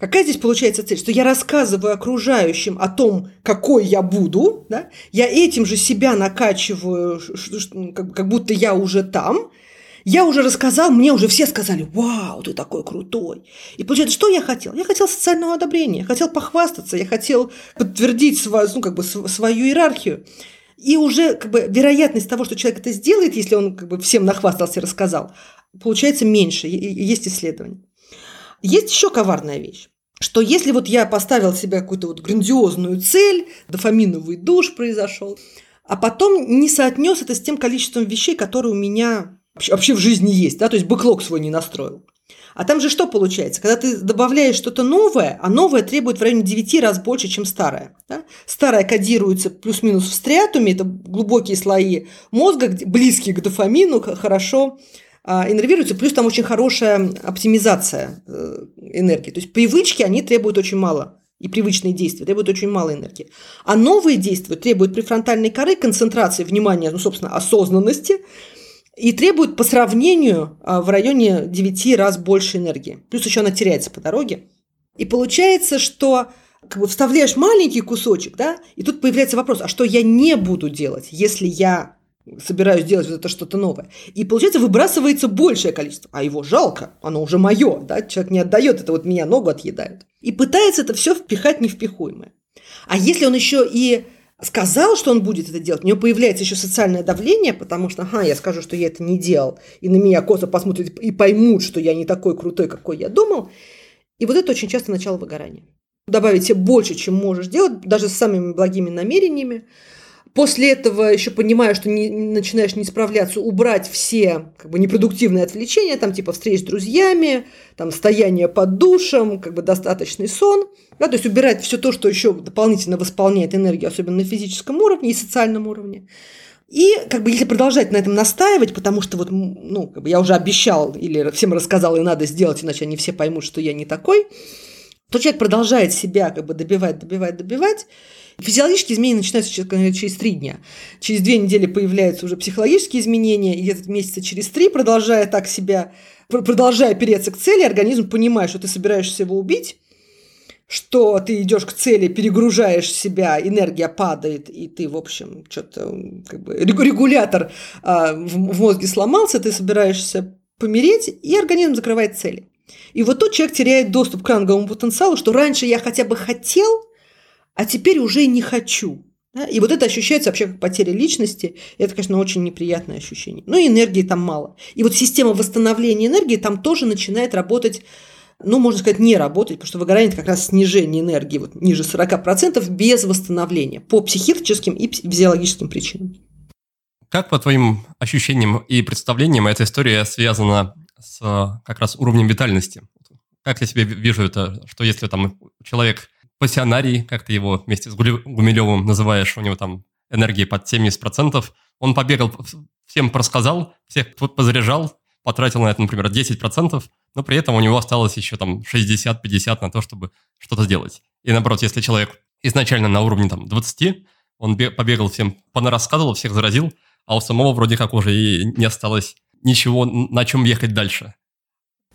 какая здесь получается цель? Что я рассказываю окружающим о том, какой я буду, да? Я этим же себя накачиваю, как будто я уже там. Я уже рассказал, мне уже все сказали, вау, ты такой крутой. И получается, что я хотел? Я хотел социального одобрения, я хотел похвастаться, я хотел подтвердить свою, ну, как бы, свою иерархию. И уже как бы, вероятность того, что человек это сделает, если он как бы, всем нахвастался и рассказал, получается меньше, есть исследования. Есть еще коварная вещь, что если вот я поставил себе какую-то вот грандиозную цель, дофаминовый душ произошел, а потом не соотнес это с тем количеством вещей, которые у меня вообще в жизни есть, да, то есть бэклог свой не настроил. А там же что получается? Когда ты добавляешь что-то новое, а новое требует в районе девять раз больше, чем старое. Да? Старое кодируется плюс-минус в стриатуме, это глубокие слои мозга, близкие к дофамину, хорошо иннервируется, плюс там очень хорошая оптимизация энергии. То есть привычки, они требуют очень мало, и привычные действия требуют очень мало энергии. А новые действия требуют префронтальной коры, концентрации внимания, ну, собственно, осознанности, и требуют по сравнению в районе девять раз больше энергии. Плюс еще она теряется по дороге. И получается, что как бы вставляешь маленький кусочек, да, и тут появляется вопрос, а что я не буду делать, если я собираюсь делать вот это что-то новое. И получается, выбрасывается большее количество. А его жалко, оно уже мое, да? Человек не отдает, это вот меня ногу отъедают. И пытается это все впихать невпихуемое. А если он еще и сказал, что он будет это делать, у него появляется еще социальное давление, потому что, ага, я скажу, что я это не делал, и на меня косо посмотрят и поймут, что я не такой крутой, какой я думал. И вот это очень часто начало выгорания. Добавить себе больше, чем можешь делать, даже с самыми благими намерениями, После этого еще понимаю, что не, начинаешь не справляться, убрать все как бы непродуктивные отвлечения, там типа встреч с друзьями, там стояние под душем, как бы достаточный сон, да, то есть убирать все то, что еще дополнительно восполняет энергию, особенно на физическом уровне и социальном уровне. И как бы если продолжать на этом настаивать, потому что вот, ну, как бы я уже обещал или всем рассказал, и надо сделать, иначе они все поймут, что я не такой, то человек продолжает себя как бы добивать, добивать, добивать. Физиологические изменения начинаются через три дня. Через две недели появляются уже психологические изменения, и этот месяца через три, продолжая так себя, продолжая переться к цели, организм понимает, что ты собираешься его убить, что ты идешь к цели, перегружаешь себя, энергия падает, и ты, в общем, что-то как бы регулятор а, в, в мозге сломался, ты собираешься помереть, и организм закрывает цели. И вот тут человек теряет доступ к ранговому потенциалу, что раньше я хотя бы хотел, а теперь уже не хочу. Да? И вот это ощущается вообще как потеря личности. Это, конечно, очень неприятное ощущение. Ну и энергии там мало. И вот система восстановления энергии там тоже начинает работать, ну, можно сказать, не работать, потому что выгорание – это как раз снижение энергии вот, ниже сорока процентов без восстановления по психическим и физиологическим причинам. Как, по твоим ощущениям и представлениям, эта история связана с как раз уровнем витальности? Как я себе вижу это, что если там человек пассионарий, как ты его вместе с Гумилевым называешь, у него там энергии под семьдесят процентов, он побегал, всем просказал, всех позаряжал, потратил на это, например, десять процентов, но при этом у него осталось еще там шестьдесят-пятьдесят процентов на то, чтобы что-то сделать. И наоборот, если человек изначально на уровне там двадцати, он побегал всем, понарассказывал, всех заразил, а у самого вроде как уже и не осталось ничего, на чем ехать дальше.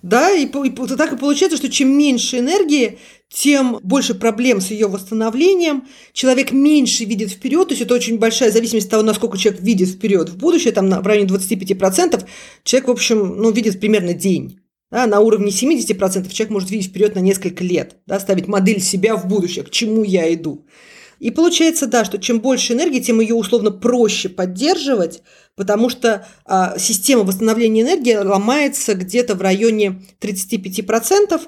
Да, и, и, и так и получается, что чем меньше энергии, тем больше проблем с ее восстановлением, человек меньше видит вперед, то есть это очень большая зависимость от того, насколько человек видит вперед в будущее, там на, в районе двадцати пяти процентов человек, в общем, ну, видит примерно день. Да, на уровне семидесяти процентов человек может видеть вперед на несколько лет, да, ставить модель себя в будущее, к чему я иду. И получается, да, что чем больше энергии, тем ее условно проще поддерживать, потому что а, система восстановления энергии ломается где-то в районе тридцати пяти процентов,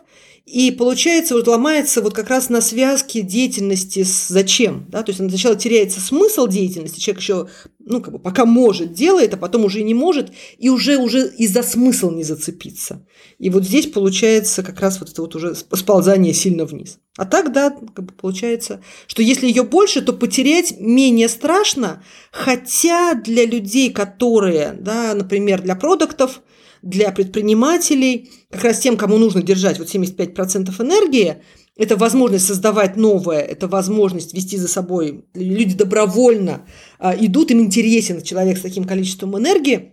и получается, вот ломается вот как раз на связке деятельности с зачем. Да? То есть сначала теряется смысл деятельности, человек еще, ну, как бы пока может, делает, а потом уже не может, и уже, уже и за смысл не зацепиться. И вот здесь получается как раз вот это вот уже сползание сильно вниз. А так, да, как бы получается, что если ее больше, то потерять менее страшно, хотя для людей, которые, да, например, для продуктов, для предпринимателей, как раз тем, кому нужно держать вот семьдесят пять процентов энергии, это возможность создавать новое, это возможность вести за собой. Люди добровольно а, идут, им интересен человек с таким количеством энергии,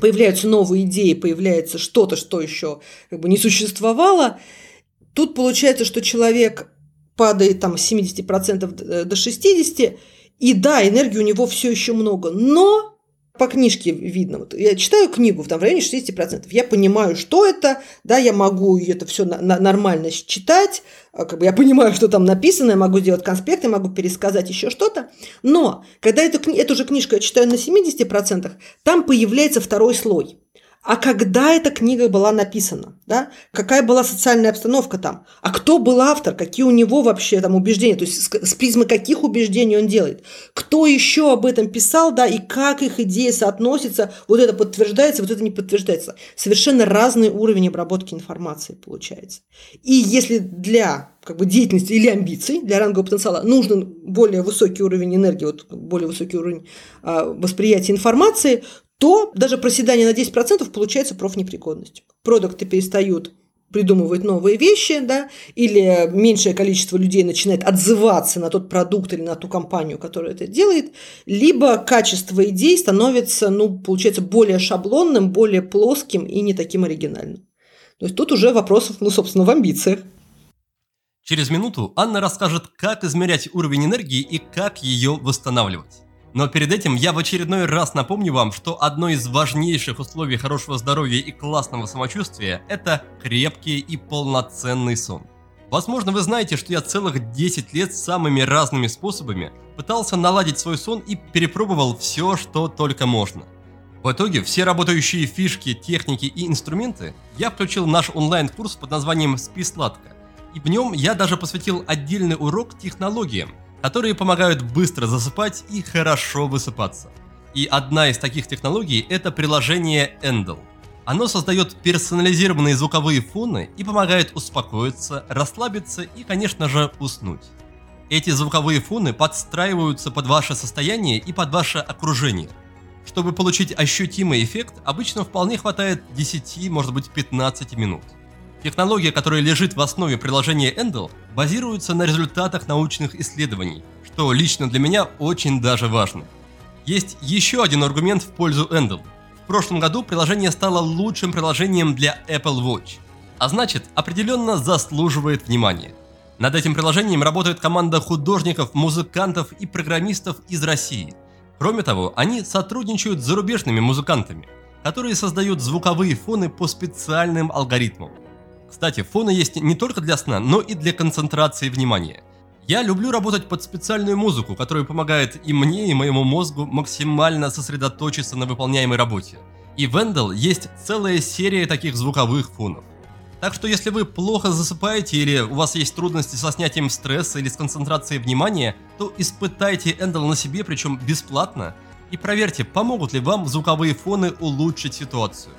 появляются новые идеи, появляется что-то, что еще как бы не существовало. Тут получается, что человек падает там с семидесяти процентов до шестидесяти процентов, и да, энергии у него все еще много, но по книжке видно. Вот я читаю книгу там, в районе шестидесяти процентов. Я понимаю, что это, да, я могу это все на- на- нормально читать, как бы я понимаю, что там написано, я могу сделать конспекты, могу пересказать еще что-то. Но когда эту, эту же книжку я читаю на семидесяти процентах, там появляется второй слой. А когда эта книга была написана, да? Какая была социальная обстановка там, а кто был автор, какие у него вообще там убеждения, то есть с призмы каких убеждений он делает, кто еще об этом писал, да, и как их идеи соотносятся, вот это подтверждается, вот это не подтверждается. Совершенно разный уровень обработки информации получается. И если для как бы деятельности или амбиций, для рангового потенциала нужен более высокий уровень энергии, вот более высокий уровень а, восприятия информации, то даже проседание на десять процентов получается профнепригодностью. Продукты перестают придумывать новые вещи, да, или меньшее количество людей начинает отзываться на тот продукт или на ту компанию, которая это делает, либо качество идей становится, ну, получается, более шаблонным, более плоским и не таким оригинальным. То есть тут уже вопросов, ну, собственно, в амбициях. Через минуту Анна расскажет, как измерять уровень энергии и как ее восстанавливать. Но перед этим я в очередной раз напомню вам, что одно из важнейших условий хорошего здоровья и классного самочувствия – это крепкий и полноценный сон. Возможно, вы знаете, что я целых десять лет самыми разными способами пытался наладить свой сон и перепробовал все, что только можно. В итоге все работающие фишки, техники и инструменты я включил в наш онлайн-курс под названием «Спи сладко». И в нем я даже посвятил отдельный урок технологиям, которые помогают быстро засыпать и хорошо высыпаться. И одна из таких технологий – это приложение Endel. Оно создает персонализированные звуковые фоны и помогает успокоиться, расслабиться и, конечно же, уснуть. Эти звуковые фоны подстраиваются под ваше состояние и под ваше окружение. Чтобы получить ощутимый эффект, обычно вполне хватает десяти, может быть, пятнадцати минут. Технология, которая лежит в основе приложения Endel, базируется на результатах научных исследований, что лично для меня очень даже важно. Есть еще один аргумент в пользу Endel. В прошлом году приложение стало лучшим приложением для Apple Watch, а значит, определенно заслуживает внимания. Над этим приложением работает команда художников, музыкантов и программистов из России. Кроме того, они сотрудничают с зарубежными музыкантами, которые создают звуковые фоны по специальным алгоритмам. Кстати, фоны есть не только для сна, но и для концентрации внимания. Я люблю работать под специальную музыку, которая помогает и мне, и моему мозгу максимально сосредоточиться на выполняемой работе. И в Endel есть целая серия таких звуковых фонов. Так что если вы плохо засыпаете или у вас есть трудности со снятием стресса или с концентрацией внимания, то испытайте Endel на себе, причем бесплатно, и проверьте, помогут ли вам звуковые фоны улучшить ситуацию.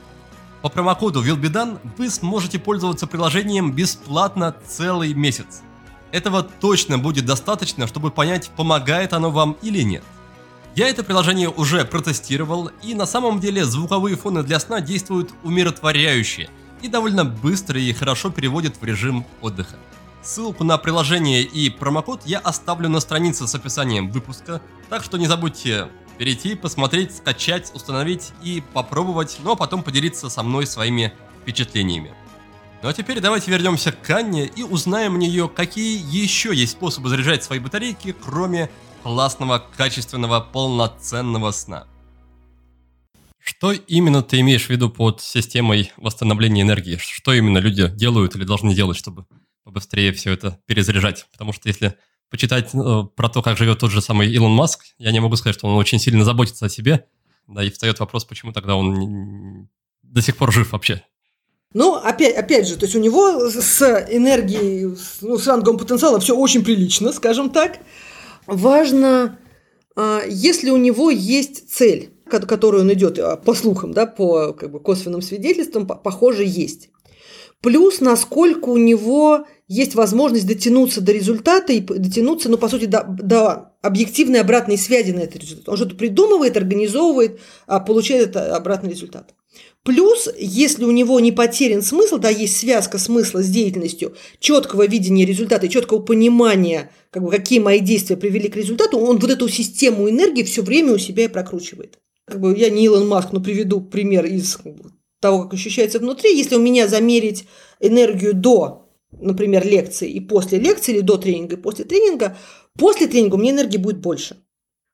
По промокоду willbedone вы сможете пользоваться приложением бесплатно целый месяц. Этого точно будет достаточно, чтобы понять, помогает оно вам или нет. Я это приложение уже протестировал, и на самом деле звуковые фоны для сна действуют умиротворяюще и довольно быстро и хорошо переводят в режим отдыха. Ссылку на приложение и промокод я оставлю на странице с описанием выпуска, так что не забудьте перейти, посмотреть, скачать, установить и попробовать, ну а потом поделиться со мной своими впечатлениями. Ну а теперь давайте вернемся к Анне и узнаем у нее, какие еще есть способы заряжать свои батарейки, кроме классного, качественного, полноценного сна. Что именно ты имеешь в виду под системой восстановления энергии? Что именно люди делают или должны делать, чтобы побыстрее все это перезаряжать? Потому что если почитать э, про то, как живет тот же самый Илон Маск, я не могу сказать, что он очень сильно заботится о себе, да, и встает вопрос, почему тогда он не, не, до сих пор жив вообще. Ну, опять, опять же, то есть у него с энергией, с, ну, с рангом потенциала все очень прилично, скажем так. Важно, э, если у него есть цель, которую он идет, по слухам, да, по как бы, косвенным свидетельствам, по- похоже, есть. Плюс, насколько у него есть возможность дотянуться до результата и дотянуться, ну, по сути, до, до объективной обратной связи на этот результат. Он что-то придумывает, организовывает, а получает это обратный результат. Плюс, если у него не потерян смысл, да, есть связка смысла с деятельностью, четкого видения результата и четкого понимания, как бы, какие мои действия привели к результату, он вот эту систему энергии все время у себя и прокручивает. Как бы, я не Илон Маск, но приведу пример из... того, как ощущается внутри. Если у меня замерить энергию до, например, лекции и после лекции, или до тренинга и после тренинга, после тренинга у меня энергии будет больше.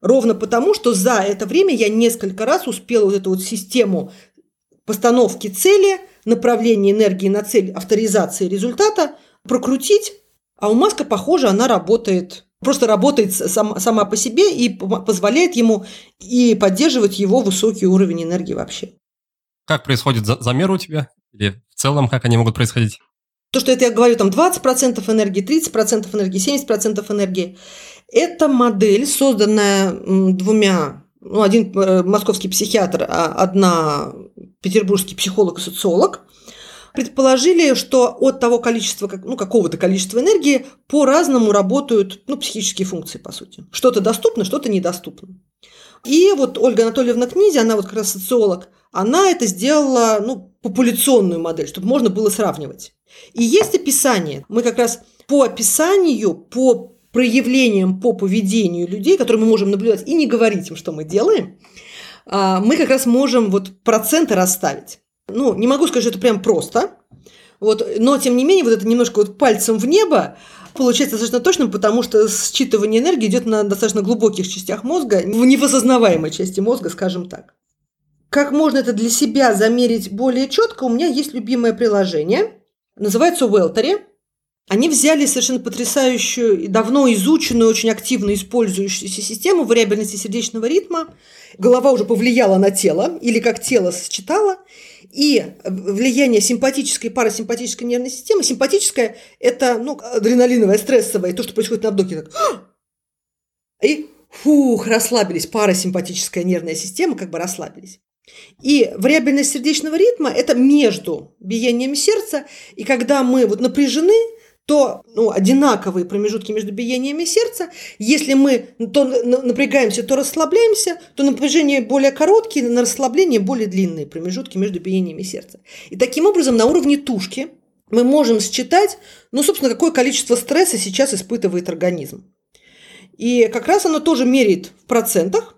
Ровно потому, что за это время я несколько раз успела вот эту вот систему постановки цели, направления энергии на цель, авторизации результата прокрутить, а у Маска, похоже, она работает, просто работает сам, сама по себе и позволяет ему и поддерживать его высокий уровень энергии вообще. Как происходит замер у тебя? Или в целом, как они могут происходить? То, что это я говорю, там двадцать процентов энергии, тридцать процентов энергии, семьдесят процентов энергии. Это модель, созданная двумя, ну, один московский психиатр, а одна петербургский психолог и социолог, предположили, что от того количества, ну, какого-то количества энергии по-разному работают, ну, психические функции, по сути. Что-то доступно, что-то недоступно. И вот Ольга Анатольевна Князь, она вот как раз социолог, она это сделала, ну, популяционную модель, чтобы можно было сравнивать. И есть описание. Мы как раз по описанию, по проявлениям, по поведению людей, которые мы можем наблюдать и не говорить им, что мы делаем, мы как раз можем вот проценты расставить. Ну, не могу сказать, что это прям просто, вот, но тем не менее вот это немножко вот пальцем в небо получается достаточно точным, потому что считывание энергии идет на достаточно глубоких частях мозга, в невосознаваемой части мозга, скажем так. Как можно это для себя замерить более четко? У меня есть любимое приложение, называется Welltory. Они взяли совершенно потрясающую и давно изученную, очень активно использующуюся систему вариабельности сердечного ритма. Голова уже повлияла на тело, или как тело считало, и влияние симпатической и парасимпатической нервной системы. Симпатическая – это, ну, адреналиновая, стрессовая, то, что происходит на вдохе. Так. И фух, расслабились, парасимпатическая нервная система, как бы расслабились. И вариабельность сердечного ритма – это между биением сердца, и когда мы вот напряжены, то ну, одинаковые промежутки между биениями сердца. Если мы то напрягаемся, то расслабляемся, то напряжение более короткие, на расслабление более длинные промежутки между биениями сердца. И таким образом на уровне тушки мы можем считать, ну, собственно, какое количество стресса сейчас испытывает организм. И как раз оно тоже меряет в процентах.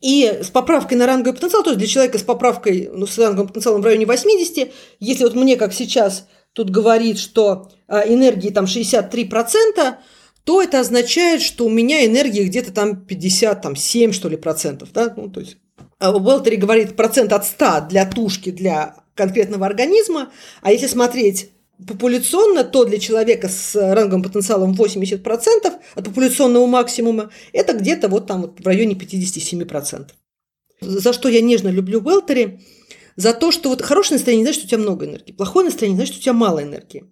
И с поправкой на ранговый потенциал, то есть для человека с поправкой, ну, с ранговым потенциалом в районе восьмидесяти, если вот мне, как сейчас, тут говорит, что энергии там шестьдесят три процента, то это означает, что у меня энергии где-то там пятьдесят семь, что ли, процентов. Да? Ну, то есть Welltory говорит процент от ста для тушки, для конкретного организма, а если смотреть популяционно, то для человека с ранговым потенциалом восемьдесят процентов от популяционного максимума это где-то вот там вот в районе пятьдесят семь процентов. За что я нежно люблю Welltory? За то, что вот хорошее настроение не значит, что у тебя много энергии. Плохое настроение не значит, что у тебя мало энергии.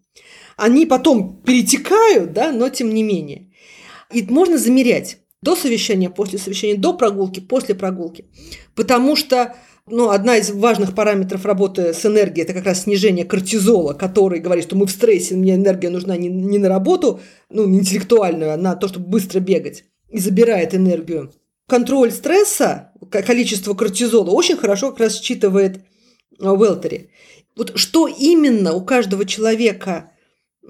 Они потом перетекают, да, но тем не менее. И можно замерять до совещания, после совещания, до прогулки, после прогулки. Потому что ну, одна из важных параметров работы с энергией – это как раз снижение кортизола, который говорит, что мы в стрессе, мне энергия нужна не, не на работу, ну, не интеллектуальную, а на то, чтобы быстро бегать, и забирает энергию. Контроль стресса, количество кортизола очень хорошо как раз считывает Welltory. Вот что именно у каждого человека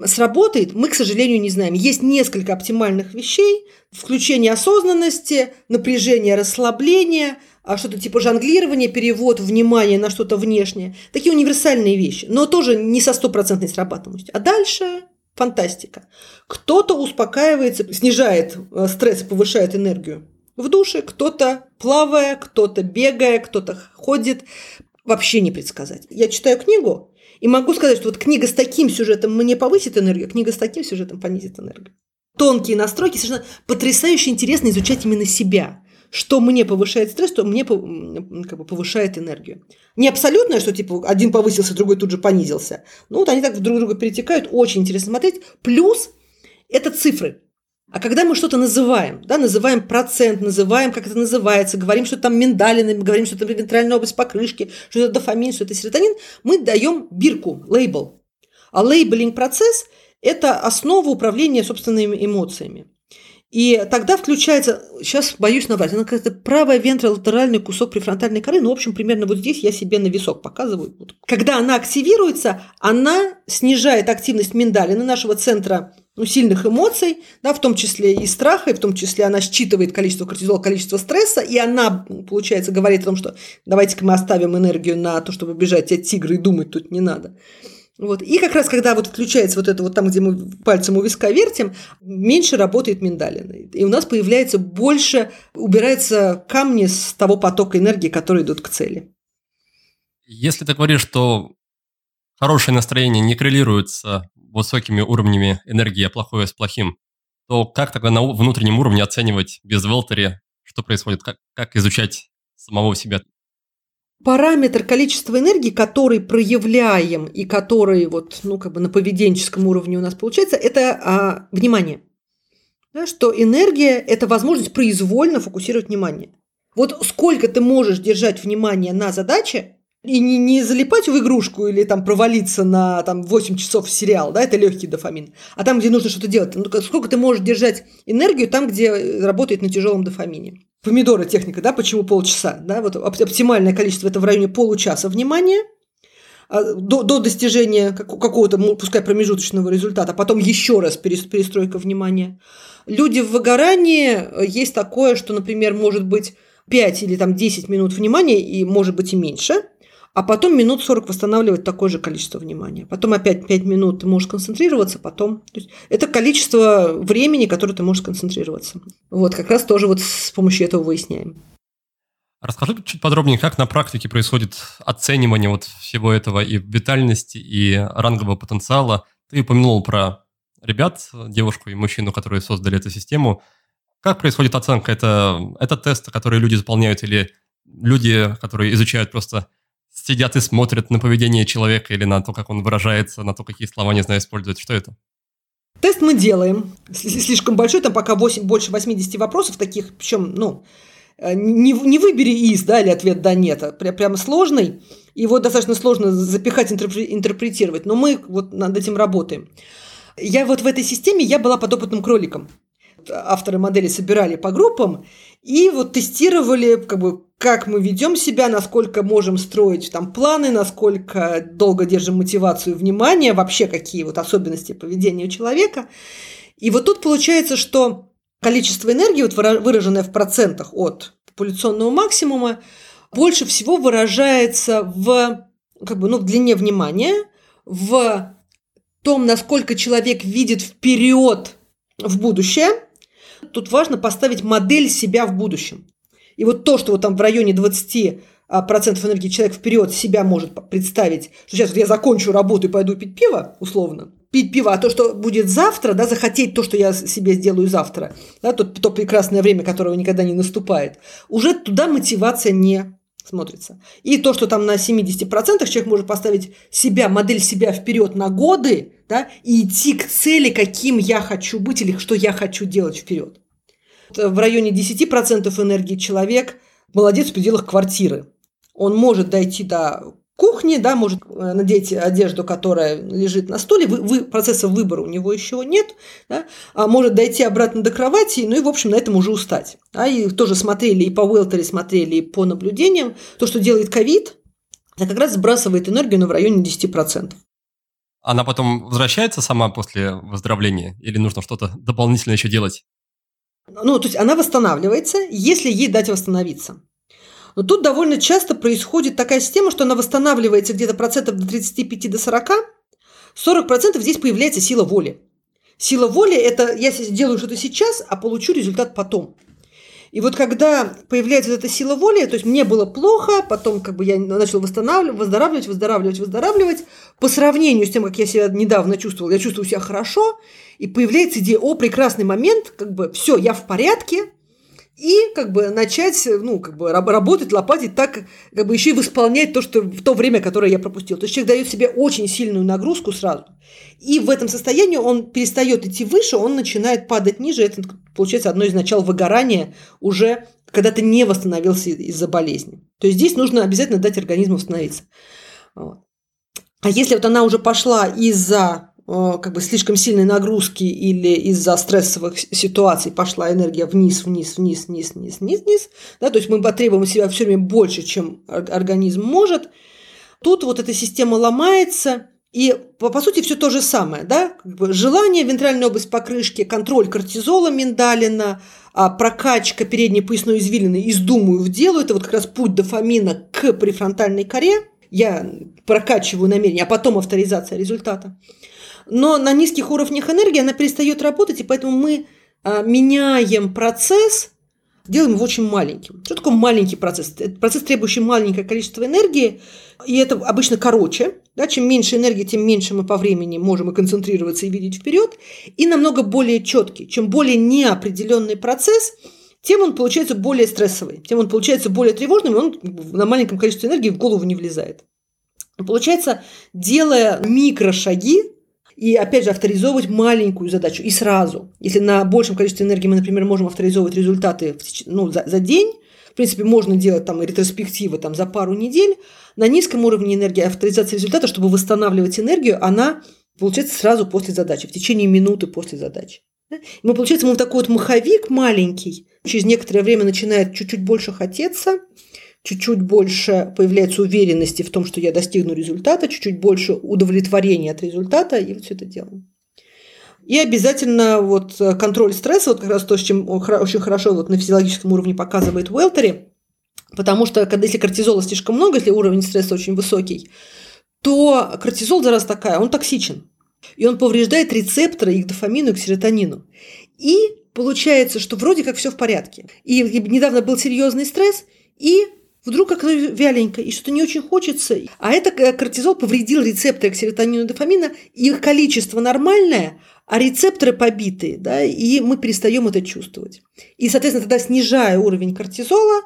сработает, мы, к сожалению, не знаем. Есть несколько оптимальных вещей: включение осознанности, напряжение, расслабление, что-то типа жонглирования, перевод внимания на что-то внешнее. Такие универсальные вещи, но тоже не со стопроцентной срабатываемостью. А дальше фантастика. Кто-то успокаивается, снижает стресс, повышает энергию в душе, кто-то плавая, кто-то бегая, кто-то ходит. Вообще не предсказать. Я читаю книгу и могу сказать, что вот книга с таким сюжетом мне повысит энергию, книга с таким сюжетом понизит энергию. Тонкие настройки, совершенно потрясающе интересно изучать именно себя. Что мне повышает стресс, то мне как бы повышает энергию. Не абсолютное, что типа один повысился, другой тут же понизился. Ну вот они так друг друга перетекают, очень интересно смотреть. Плюс это цифры. А когда мы что-то называем, да, называем процент, называем, как это называется, говорим, что там миндалины, говорим, что там вентральная область покрышки, что это дофамин, что это серотонин, мы даем бирку, лейбл. А лейблинг-процесс – это основа управления собственными эмоциями. И тогда включается, сейчас боюсь набрать, она какая-то правая вентролатеральный кусок префронтальной коры, ну, в общем, примерно вот здесь я себе на висок показываю. Когда она активируется, она снижает активность миндалины, нашего центра ну, сильных эмоций, да, в том числе и страха, и в том числе она считывает количество кортизола, количество стресса, и она, получается, говорит о том, что давайте-ка мы оставим энергию на то, чтобы бежать от тигра, и думать тут не надо. Вот. И как раз, когда вот включается вот это вот там, где мы пальцем у виска вертим, меньше работает миндалина. И у нас появляется больше, убираются камни с того потока энергии, которые идут к цели. Если ты говоришь, что хорошее настроение не коррелируется высокими уровнями энергии, а плохое с плохим, то как тогда на внутреннем уровне оценивать без Welltory, что происходит, как, как изучать самого себя? Параметр количества энергии, который проявляем и который вот, ну, как бы на поведенческом уровне у нас получается, это а, внимание. Да, что энергия – это возможность произвольно фокусировать внимание. Вот сколько ты можешь держать внимание на задаче и не, не залипать в игрушку или там провалиться на там, восемь часов в сериал, да, это легкий дофамин, а там, где нужно что-то делать. Сколько ты можешь держать энергию там, где работает на тяжелом дофамине. Помидора техника, да, почему полчаса, да, вот оптимальное количество это в районе получаса внимания до, до достижения какого-то, пускай промежуточного результата, а потом еще раз перестройка внимания. Люди в выгорании есть такое, что, например, может быть пять или там десять минут внимания и может быть и меньше, а потом минут сорок восстанавливать такое же количество внимания, потом опять пять минут ты можешь концентрироваться, потом то есть это количество времени, которое ты можешь концентрироваться. Вот как раз тоже вот с помощью этого выясняем. Расскажи чуть подробнее, как на практике происходит оценивание вот всего этого и витальности, и рангового потенциала. Ты упомянул про ребят, девушку и мужчину, которые создали эту систему. Как происходит оценка? Это, это тесты, которые люди заполняют, или люди, которые изучают просто сидят и смотрят на поведение человека или на то, как он выражается, на то, какие слова, не знаю, используют. Что это? Тест мы делаем. слишком большой, там пока восемь, больше восьмидесяти вопросов таких, причем, ну, не, не выбери из, да, или ответ да, нет, а прям, прямо сложный, его достаточно сложно запихать, интерпретировать, но мы вот над этим работаем. Я вот в этой системе, я была подопытным кроликом. Авторы модели собирали по группам и вот тестировали, как бы, как мы ведем себя, насколько можем строить там планы, насколько долго держим мотивацию, внимание, вообще какие вот особенности поведения у человека. И вот тут получается, что количество энергии, вот выраженное в процентах от популяционного максимума, больше всего выражается в, как бы, ну, в длине внимания, в том, насколько человек видит вперед в будущее. Тут важно поставить модель себя в будущем. И вот то, что вот там в районе двадцати процентов энергии человек вперед себя может представить, что сейчас вот я закончу работу и пойду пить пиво, условно, пить пиво, а то, что будет завтра, да, захотеть то, что я себе сделаю завтра, да, то, то прекрасное время, которого никогда не наступает, уже туда мотивация не смотрится. И то, что там на семидесяти процентах человек может поставить себя, модель себя вперед на годы, да, и идти к цели, каким я хочу быть или что я хочу делать вперед. В районе десяти процентов энергии человек молодец в пределах квартиры. Он может дойти до кухни, да, может надеть одежду, которая лежит на стуле, вы, вы, процесса выбора у него еще нет, да, а может дойти обратно до кровати, ну и, в общем, на этом уже устать. А и тоже смотрели, и по Welltory смотрели, и по наблюдениям. То, что делает ковид, это как раз сбрасывает энергию, но в районе десяти процентов. Она потом возвращается сама после выздоровления или нужно что-то дополнительно еще делать? Ну, то есть она восстанавливается, если ей дать восстановиться. Но тут довольно часто происходит такая система, что она восстанавливается где-то процентов до тридцати пяти до сорока, сорок процентов здесь появляется сила воли. Сила воли – это я делаю что-то сейчас, а получу результат потом. И вот когда появляется вот эта сила воли, то есть мне было плохо, потом как бы я начал восстанавливать, выздоравливать, выздоравливать, выздоравливать, по сравнению с тем, как я себя недавно чувствовал, я чувствую себя хорошо, и появляется идея, о, прекрасный момент, как бы все, я в порядке, и как бы начать, ну, как бы работать, лопатить так, как бы еще и восполнять то, что в то время, которое я пропустил. То есть человек дает себе очень сильную нагрузку сразу. И в этом состоянии он перестает идти выше, он начинает падать ниже. Это, получается, одно из начал выгорания уже, когда ты не восстановился из-за болезни. То есть здесь нужно обязательно дать организму восстановиться. А если вот она уже пошла из-за как бы слишком сильной нагрузки или из-за стрессовых ситуаций пошла энергия вниз, вниз, вниз, вниз, вниз, вниз, вниз, да, то есть мы потребуем себя все время больше, чем организм может, тут вот эта система ломается, и по, по сути все то же самое, да, как бы желание, вентральная область покрышки, контроль кортизола, миндалина, прокачка передней поясной извилины из «думаю» в «делу», это вот как раз путь дофамина к префронтальной коре, я прокачиваю намерение, а потом авторизация результата. Но на низких уровнях энергии она перестает работать, и поэтому мы меняем процесс, делаем его очень маленьким. Что такое маленький процесс? Это процесс, требующий маленькое количество энергии, и это обычно короче. Да? Чем меньше энергии, тем меньше мы по времени можем и концентрироваться, и видеть вперед, и намного более четкий. Чем более неопределенный процесс, тем он получается более стрессовый, тем он получается более тревожным, и он на маленьком количестве энергии в голову не влезает. Получается, делая микрошаги, и, опять же, авторизовывать маленькую задачу. И сразу. Если на большем количестве энергии мы, например, можем авторизовывать результаты в, ну, за, за день, в принципе, можно делать там ретроспективы там, за пару недель, на низком уровне энергии авторизация результата, чтобы восстанавливать энергию, она получается сразу после задачи, в течение минуты после задачи. И мы, получается, мы в такой вот маховик маленький, через некоторое время начинает чуть-чуть больше хотеться, чуть-чуть больше появляется уверенности в том, что я достигну результата, чуть-чуть больше удовлетворения от результата, и вот все это делаем. И обязательно вот контроль стресса, вот как раз то, с чем очень хорошо вот на физиологическом уровне показывает Welltory, потому что когда, если кортизола слишком много, если уровень стресса очень высокий, то кортизол, зараза такая, он токсичен, и он повреждает рецепторы и к дофамину, и к серотонину. И получается, что вроде как все в порядке. И недавно был серьезный стресс, и вдруг как-то вяленько, и что-то не очень хочется. А это кортизол повредил рецепторы к серотонину и дофамину, их количество нормальное, а рецепторы побитые, да, и мы перестаем это чувствовать. И, соответственно, тогда, снижая уровень кортизола,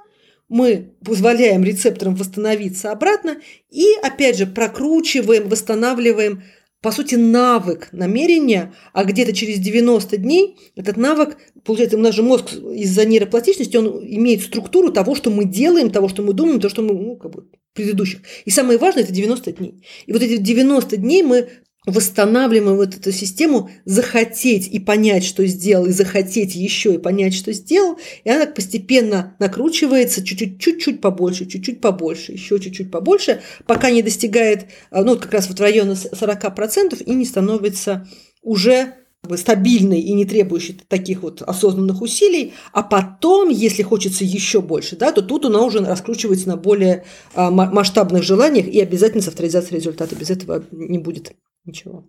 мы позволяем рецепторам восстановиться обратно и, опять же, прокручиваем, восстанавливаем по сути, навык намерения, а где-то через девяносто дней этот навык, получается, у нас же мозг из-за нейропластичности, он имеет структуру того, что мы делаем, того, что мы думаем, того, что мы, ну, как бы, предыдущих. И самое важное – это девяносто дней. И вот эти девяносто дней мы восстанавливаем вот эту систему захотеть и понять, что сделал, и захотеть еще и понять, что сделал, и она постепенно накручивается чуть-чуть, чуть-чуть побольше, чуть-чуть побольше, еще чуть-чуть побольше, пока не достигает, ну, как раз вот в районе сорок процентов и не становится уже стабильной и не требующей таких вот осознанных усилий, а потом, если хочется еще больше, да, то тут она уже раскручивается на более масштабных желаниях и обязательно с авторизацией результата. Без этого не будет ничего.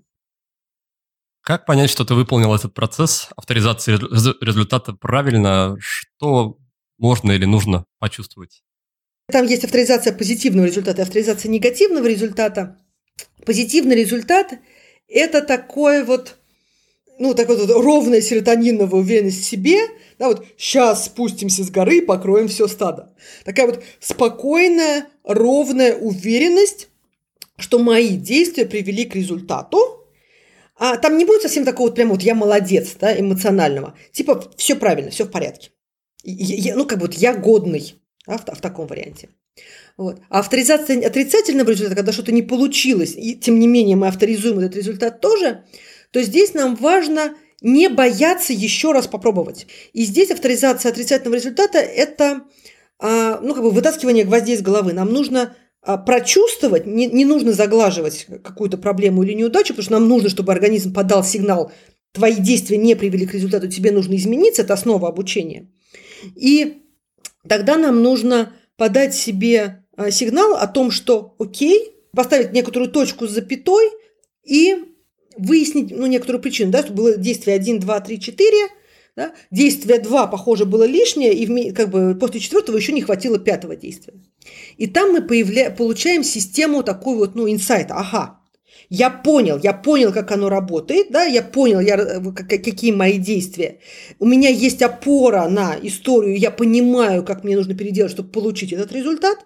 Как понять, что ты выполнил этот процесс авторизации результата правильно? Что можно или нужно почувствовать? Там есть авторизация позитивного результата и авторизация негативного результата. Позитивный результат – это такой вот, ну, такой вот ровная серотониновая уверенность в себе. Да, вот сейчас спустимся с горы и покроем все стадо. Такая вот спокойная, ровная уверенность, что мои действия привели к результату. А там не будет совсем такого вот прямо вот «я молодец», да, эмоционального. Типа все правильно, все в порядке. Я, ну, как бы вот «я годный», да, в, в таком варианте. Вот. А авторизация отрицательного результата, когда что-то не получилось, и тем не менее мы авторизуем этот результат тоже, то здесь нам важно не бояться еще раз попробовать. И здесь авторизация отрицательного результата – это, ну, как бы вытаскивание гвоздей из головы. Нам нужно прочувствовать, не, не нужно заглаживать какую-то проблему или неудачу, потому что нам нужно, чтобы организм подал сигнал: твои действия не привели к результату, тебе нужно измениться, это основа обучения. И тогда нам нужно подать себе сигнал о том, что окей, поставить некоторую точку с запятой и выяснить, ну, некоторую причину, да, что было действие один, два, три, четыре, да, действие два, похоже, было лишнее, и как бы после четвертого еще не хватило пятого действия. И там мы появля... получаем систему такой вот, ну, инсайта. Ага, я понял, я понял, как оно работает, да, я понял, я... какие мои действия. У меня есть опора на историю, я понимаю, как мне нужно переделать, чтобы получить этот результат.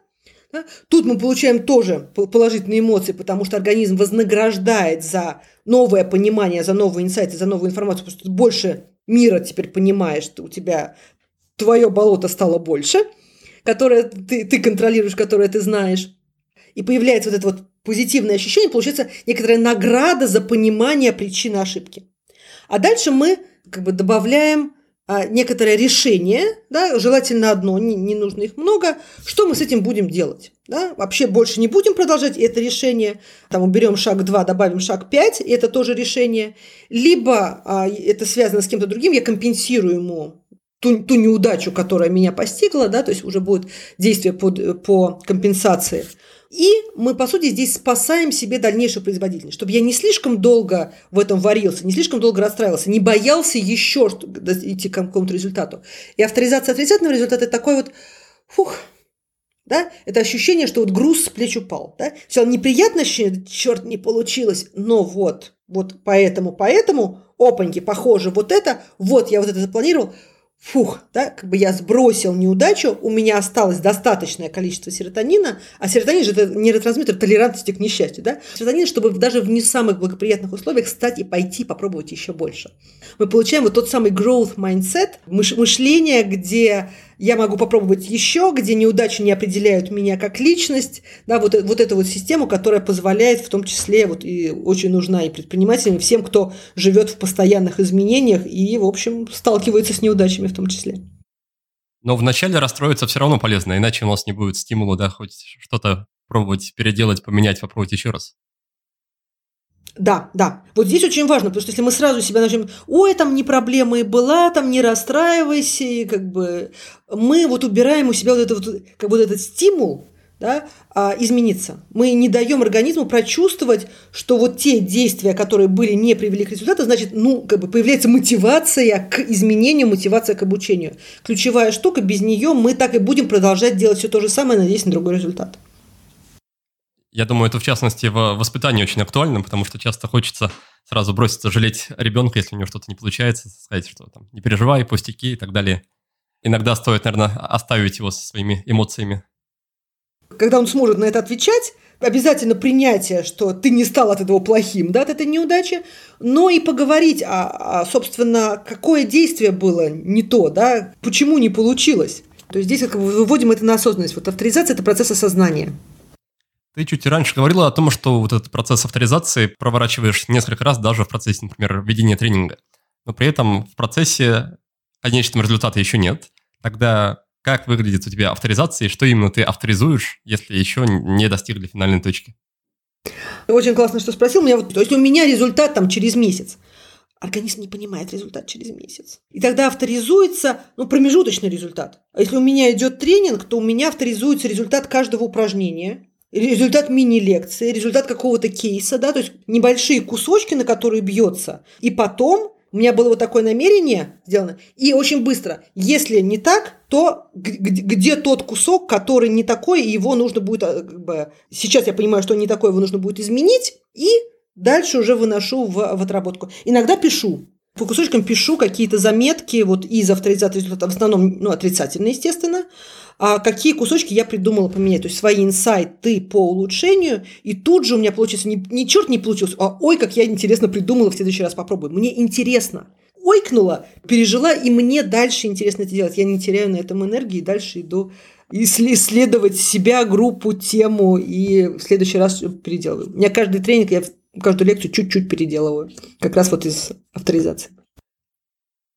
Да. Тут мы получаем тоже положительные эмоции, потому что организм вознаграждает за новое понимание, за новые инсайты, за новую информацию, потому что больше мира теперь понимаешь, что у тебя твое болото стало больше, которое ты, ты контролируешь, которое ты знаешь. И появляется вот это вот позитивное ощущение, получается некоторая награда за понимание причины ошибки. А дальше мы как бы добавляем а, некоторое решение, да, желательно одно, не, не нужно их много, что мы с этим будем делать. Да? Вообще больше не будем продолжать это решение, там уберем шаг два, добавим шаг пять, и это тоже решение. Либо а, это связано с кем-то другим, я компенсирую ему Ту, ту неудачу, которая меня постигла, да, то есть уже будет действие по, по компенсации. И мы, по сути, здесь спасаем себе дальнейшую производительность, чтобы я не слишком долго в этом варился, не слишком долго расстраивался, не боялся еще идти к какому-то результату. И авторизация отрицательного результата – это такой вот фух, да, это ощущение, что вот груз с плеч упал. Да. Сначала неприятное ощущение, черт, не получилось, но вот, вот поэтому, поэтому, опаньки, похоже, вот это, вот я вот это запланировал, фух, да, как бы я сбросил неудачу, у меня осталось достаточное количество серотонина, а серотонин же это нейротрансмиттер толерантности к несчастью, да? Серотонин, чтобы даже в не самых благоприятных условиях встать и пойти попробовать еще больше. Мы получаем вот тот самый growth mindset, мыш- мышление, где я могу попробовать еще, где неудачи не определяют меня как личность, да, вот, вот эту вот систему, которая позволяет, в том числе, вот и очень нужна и предпринимателям, и всем, кто живет в постоянных изменениях и, в общем, сталкивается с неудачами. В том числе. Но вначале расстроиться все равно полезно, иначе у нас не будет стимула, да, хоть что-то пробовать переделать, поменять, попробовать еще раз. Да, да. Вот здесь очень важно, потому что если мы сразу себя начнем, ой, там не проблема и была, там не расстраивайся, и как бы мы вот убираем у себя вот, это, вот, как бы вот этот стимул, да, измениться. Мы не даем организму прочувствовать, что вот те действия, которые были, не привели к результату, значит, ну, как бы появляется мотивация к изменению, мотивация к обучению. Ключевая штука, без нее мы так и будем продолжать делать все то же самое, надеясь на другой результат. Я думаю, это в частности в воспитании очень актуально, потому что часто хочется сразу броситься жалеть ребенка, если у него что-то не получается, сказать, что там не переживай, пустяки и так далее. Иногда стоит, наверное, оставить его со своими эмоциями. Когда он сможет на это отвечать, обязательно принятие, что ты не стал от этого плохим, да, от этой неудачи, но и поговорить о, о собственно, какое действие было не то, да, почему не получилось. То есть здесь как бы выводим это на осознанность. Вот авторизация – это процесс осознания. Ты чуть раньше говорила о том, что вот этот процесс авторизации проворачиваешь несколько раз даже в процессе, например, ведения тренинга. Но при этом в процессе конечного результата еще нет. Тогда как выглядит у тебя авторизация и что именно ты авторизуешь, если еще не достигли финальной точки? Очень классно, что спросил. Меня вот, то есть у меня результат там через месяц. Организм не понимает результат через месяц. И тогда авторизуется ну, промежуточный результат. А если у меня идет тренинг, то у меня авторизуется результат каждого упражнения, результат мини-лекции, результат какого-то кейса, да, то есть небольшие кусочки, на которые бьется. И потом у меня было вот такое намерение сделано, и очень быстро, если не так, то где, где тот кусок, который не такой, и его нужно будет, как бы, сейчас я понимаю, что он не такой, его нужно будет изменить, и дальше уже выношу в, в отработку. Иногда пишу, по кусочкам пишу какие-то заметки вот из авторизации результата, в основном ну, отрицательные, естественно, а какие кусочки я придумала поменять, то есть свои инсайты по улучшению, и тут же у меня получится, не, не черт не получилось, а ой, как я интересно придумала, в следующий раз попробую, мне интересно, ойкнула, пережила, и мне дальше интересно это делать, я не теряю на этом энергии, дальше иду исследовать себя, группу, тему, и в следующий раз переделываю. У меня каждый тренинг, я каждую лекцию чуть-чуть переделываю, как раз вот из авторизации.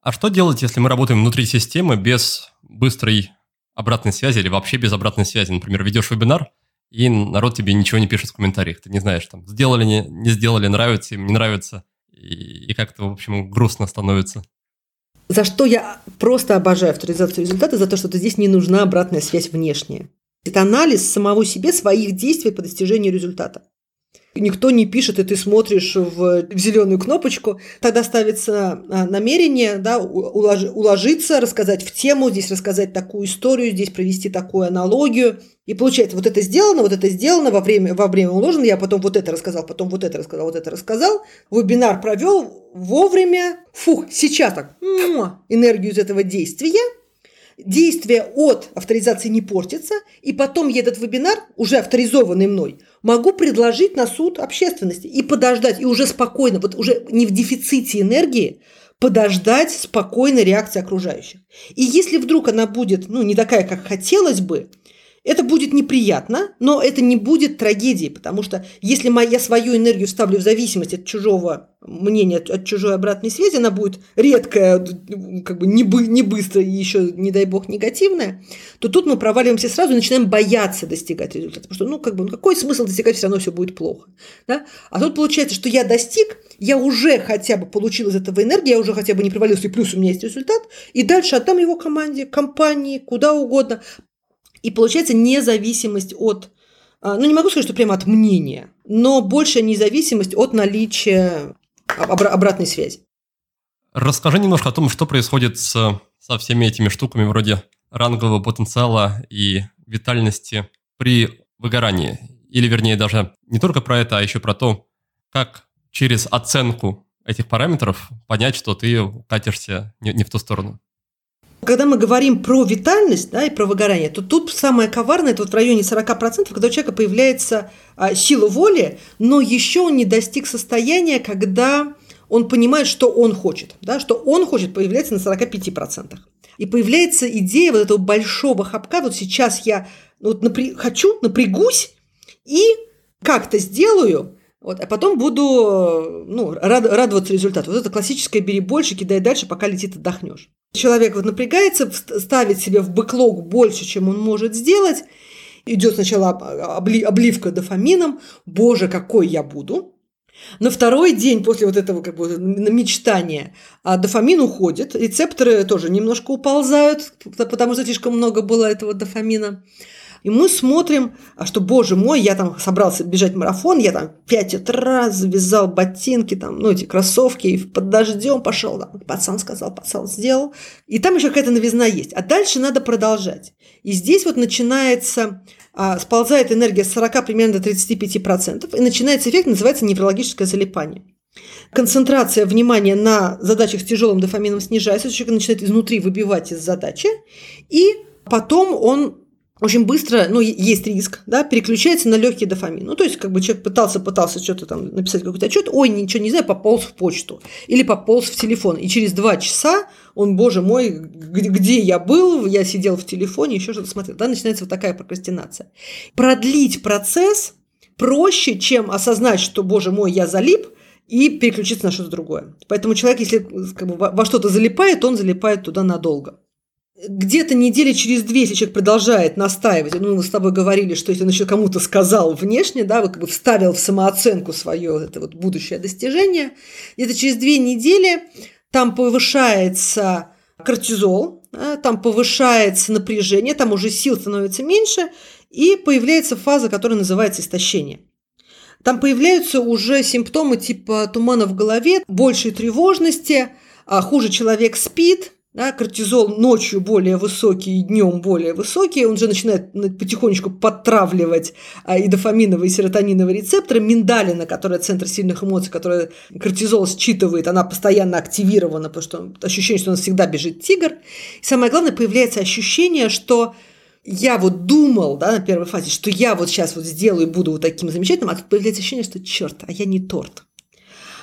А что делать, если мы работаем внутри системы без быстрой обратной связи или вообще без обратной связи? Например, ведешь вебинар, и народ тебе ничего не пишет в комментариях. Ты не знаешь, там, сделали, не сделали, нравится им, не нравится. И, и как-то, в общем, грустно становится. За что я просто обожаю авторизацию результата, за то, что здесь не нужна обратная связь внешняя. Это анализ самого себе, своих действий по достижению результата. Никто не пишет, и ты смотришь в, в зеленую кнопочку. Тогда ставится намерение, да, улож, уложиться, рассказать в тему, здесь рассказать такую историю, здесь провести такую аналогию. И получается, вот это сделано, вот это сделано, во время, во время уложено, я потом вот это рассказал, потом вот это рассказал, вот это рассказал. Вебинар провел вовремя. Фух, сейчас так, энергию из этого действия. Действие от авторизации не портится, и потом я этот вебинар, уже авторизованный мной, могу предложить на суд общественности и подождать, и уже спокойно, вот уже не в дефиците энергии, подождать спокойно реакции окружающих. И если вдруг она будет, ну, не такая, как хотелось бы, это будет неприятно, но это не будет трагедией, потому что если я свою энергию ставлю в зависимость от чужого мнения, от, от чужой обратной связи, она будет редкая, как бы не, бы, не быстрая и еще, не дай бог, негативная, то тут мы проваливаемся сразу и начинаем бояться достигать результата, потому что ну, как бы, ну, какой смысл достигать, все равно все будет плохо. Да? А тут получается, что я достиг, я уже хотя бы получил из этого энергии, я уже хотя бы не провалился, и плюс у меня есть результат, и дальше отдам его команде, компании, куда угодно. И получается независимость от, ну не могу сказать, что прямо от мнения, но большая независимость от наличия обра- обратной связи. Расскажи немножко о том, что происходит с, со всеми этими штуками вроде рангового потенциала и витальности при выгорании. Или вернее даже не только про это, а еще про то, как через оценку этих параметров понять, что ты катишься не, не в ту сторону. Когда мы говорим про витальность, да, и про выгорание, то тут самое коварное, это вот в районе сорок процентов, когда у человека появляется а, сила воли, но еще он не достиг состояния, когда он понимает, что он хочет. Да, что он хочет, появляется на сорок пять процентов. И появляется идея вот этого большого хапка, вот сейчас я вот напря... хочу, напрягусь и как-то сделаю, вот, а потом буду ну, рад... радоваться результату. Вот это классическое «бери больше, кидай дальше, пока летит, отдохнешь». Человек вот напрягается, ставит себе в бэклог больше, чем он может сделать. Идет сначала обливка дофамином. Боже, какой я буду. На второй день после вот этого как бы мечтания дофамин уходит. Рецепторы тоже немножко уползают, потому что слишком много было этого дофамина. И мы смотрим, что, боже мой, я там собрался бежать марафон, я там в пять утра завязал ботинки, там, ну, эти кроссовки, и под дождем пошел, там, пацан сказал, пацан сделал. И там еще какая-то новизна есть. А дальше надо продолжать. И здесь вот начинается, а, сползает энергия с сорока примерно до тридцати пяти процентов, и начинается эффект, называется неврологическое залипание. Концентрация внимания на задачах с тяжелым дофамином снижается, человек начинает изнутри выбивать из задачи, и потом он очень быстро, ну, есть риск, да, переключается на легкий дофамин. Ну, то есть, как бы человек пытался, пытался что-то там написать, какой-то отчет, ой, ничего не знаю, пополз в почту или пополз в телефон. И через два часа он, боже мой, где я был, я сидел в телефоне, еще что-то смотрел. Да, начинается вот такая прокрастинация. Продлить процесс проще, чем осознать, что, боже мой, я залип, и переключиться на что-то другое. Поэтому человек, если как бы, во что-то залипает, он залипает туда надолго. Где-то недели через две, если человек продолжает настаивать, ну, мы с тобой говорили, что если он еще кому-то сказал внешне, да, вы как бы вставил в самооценку свое это вот будущее достижение, где-то через две недели там повышается кортизол, там повышается напряжение, там уже сил становится меньше, и появляется фаза, которая называется истощение. Там появляются уже симптомы типа тумана в голове, большей тревожности, хуже человек спит, да, кортизол ночью более высокий, днем более высокий, он уже начинает потихонечку подтравливать и дофаминовые, и серотониновые рецепторы, миндалина, которая центр сильных эмоций, которая кортизол считывает, она постоянно активирована, потому что ощущение, что у нас всегда бежит тигр. И самое главное, появляется ощущение, что я вот думал, да, на первой фазе, что я вот сейчас вот сделаю и буду вот таким замечательным, а тут появляется ощущение, что черт, а я не торт.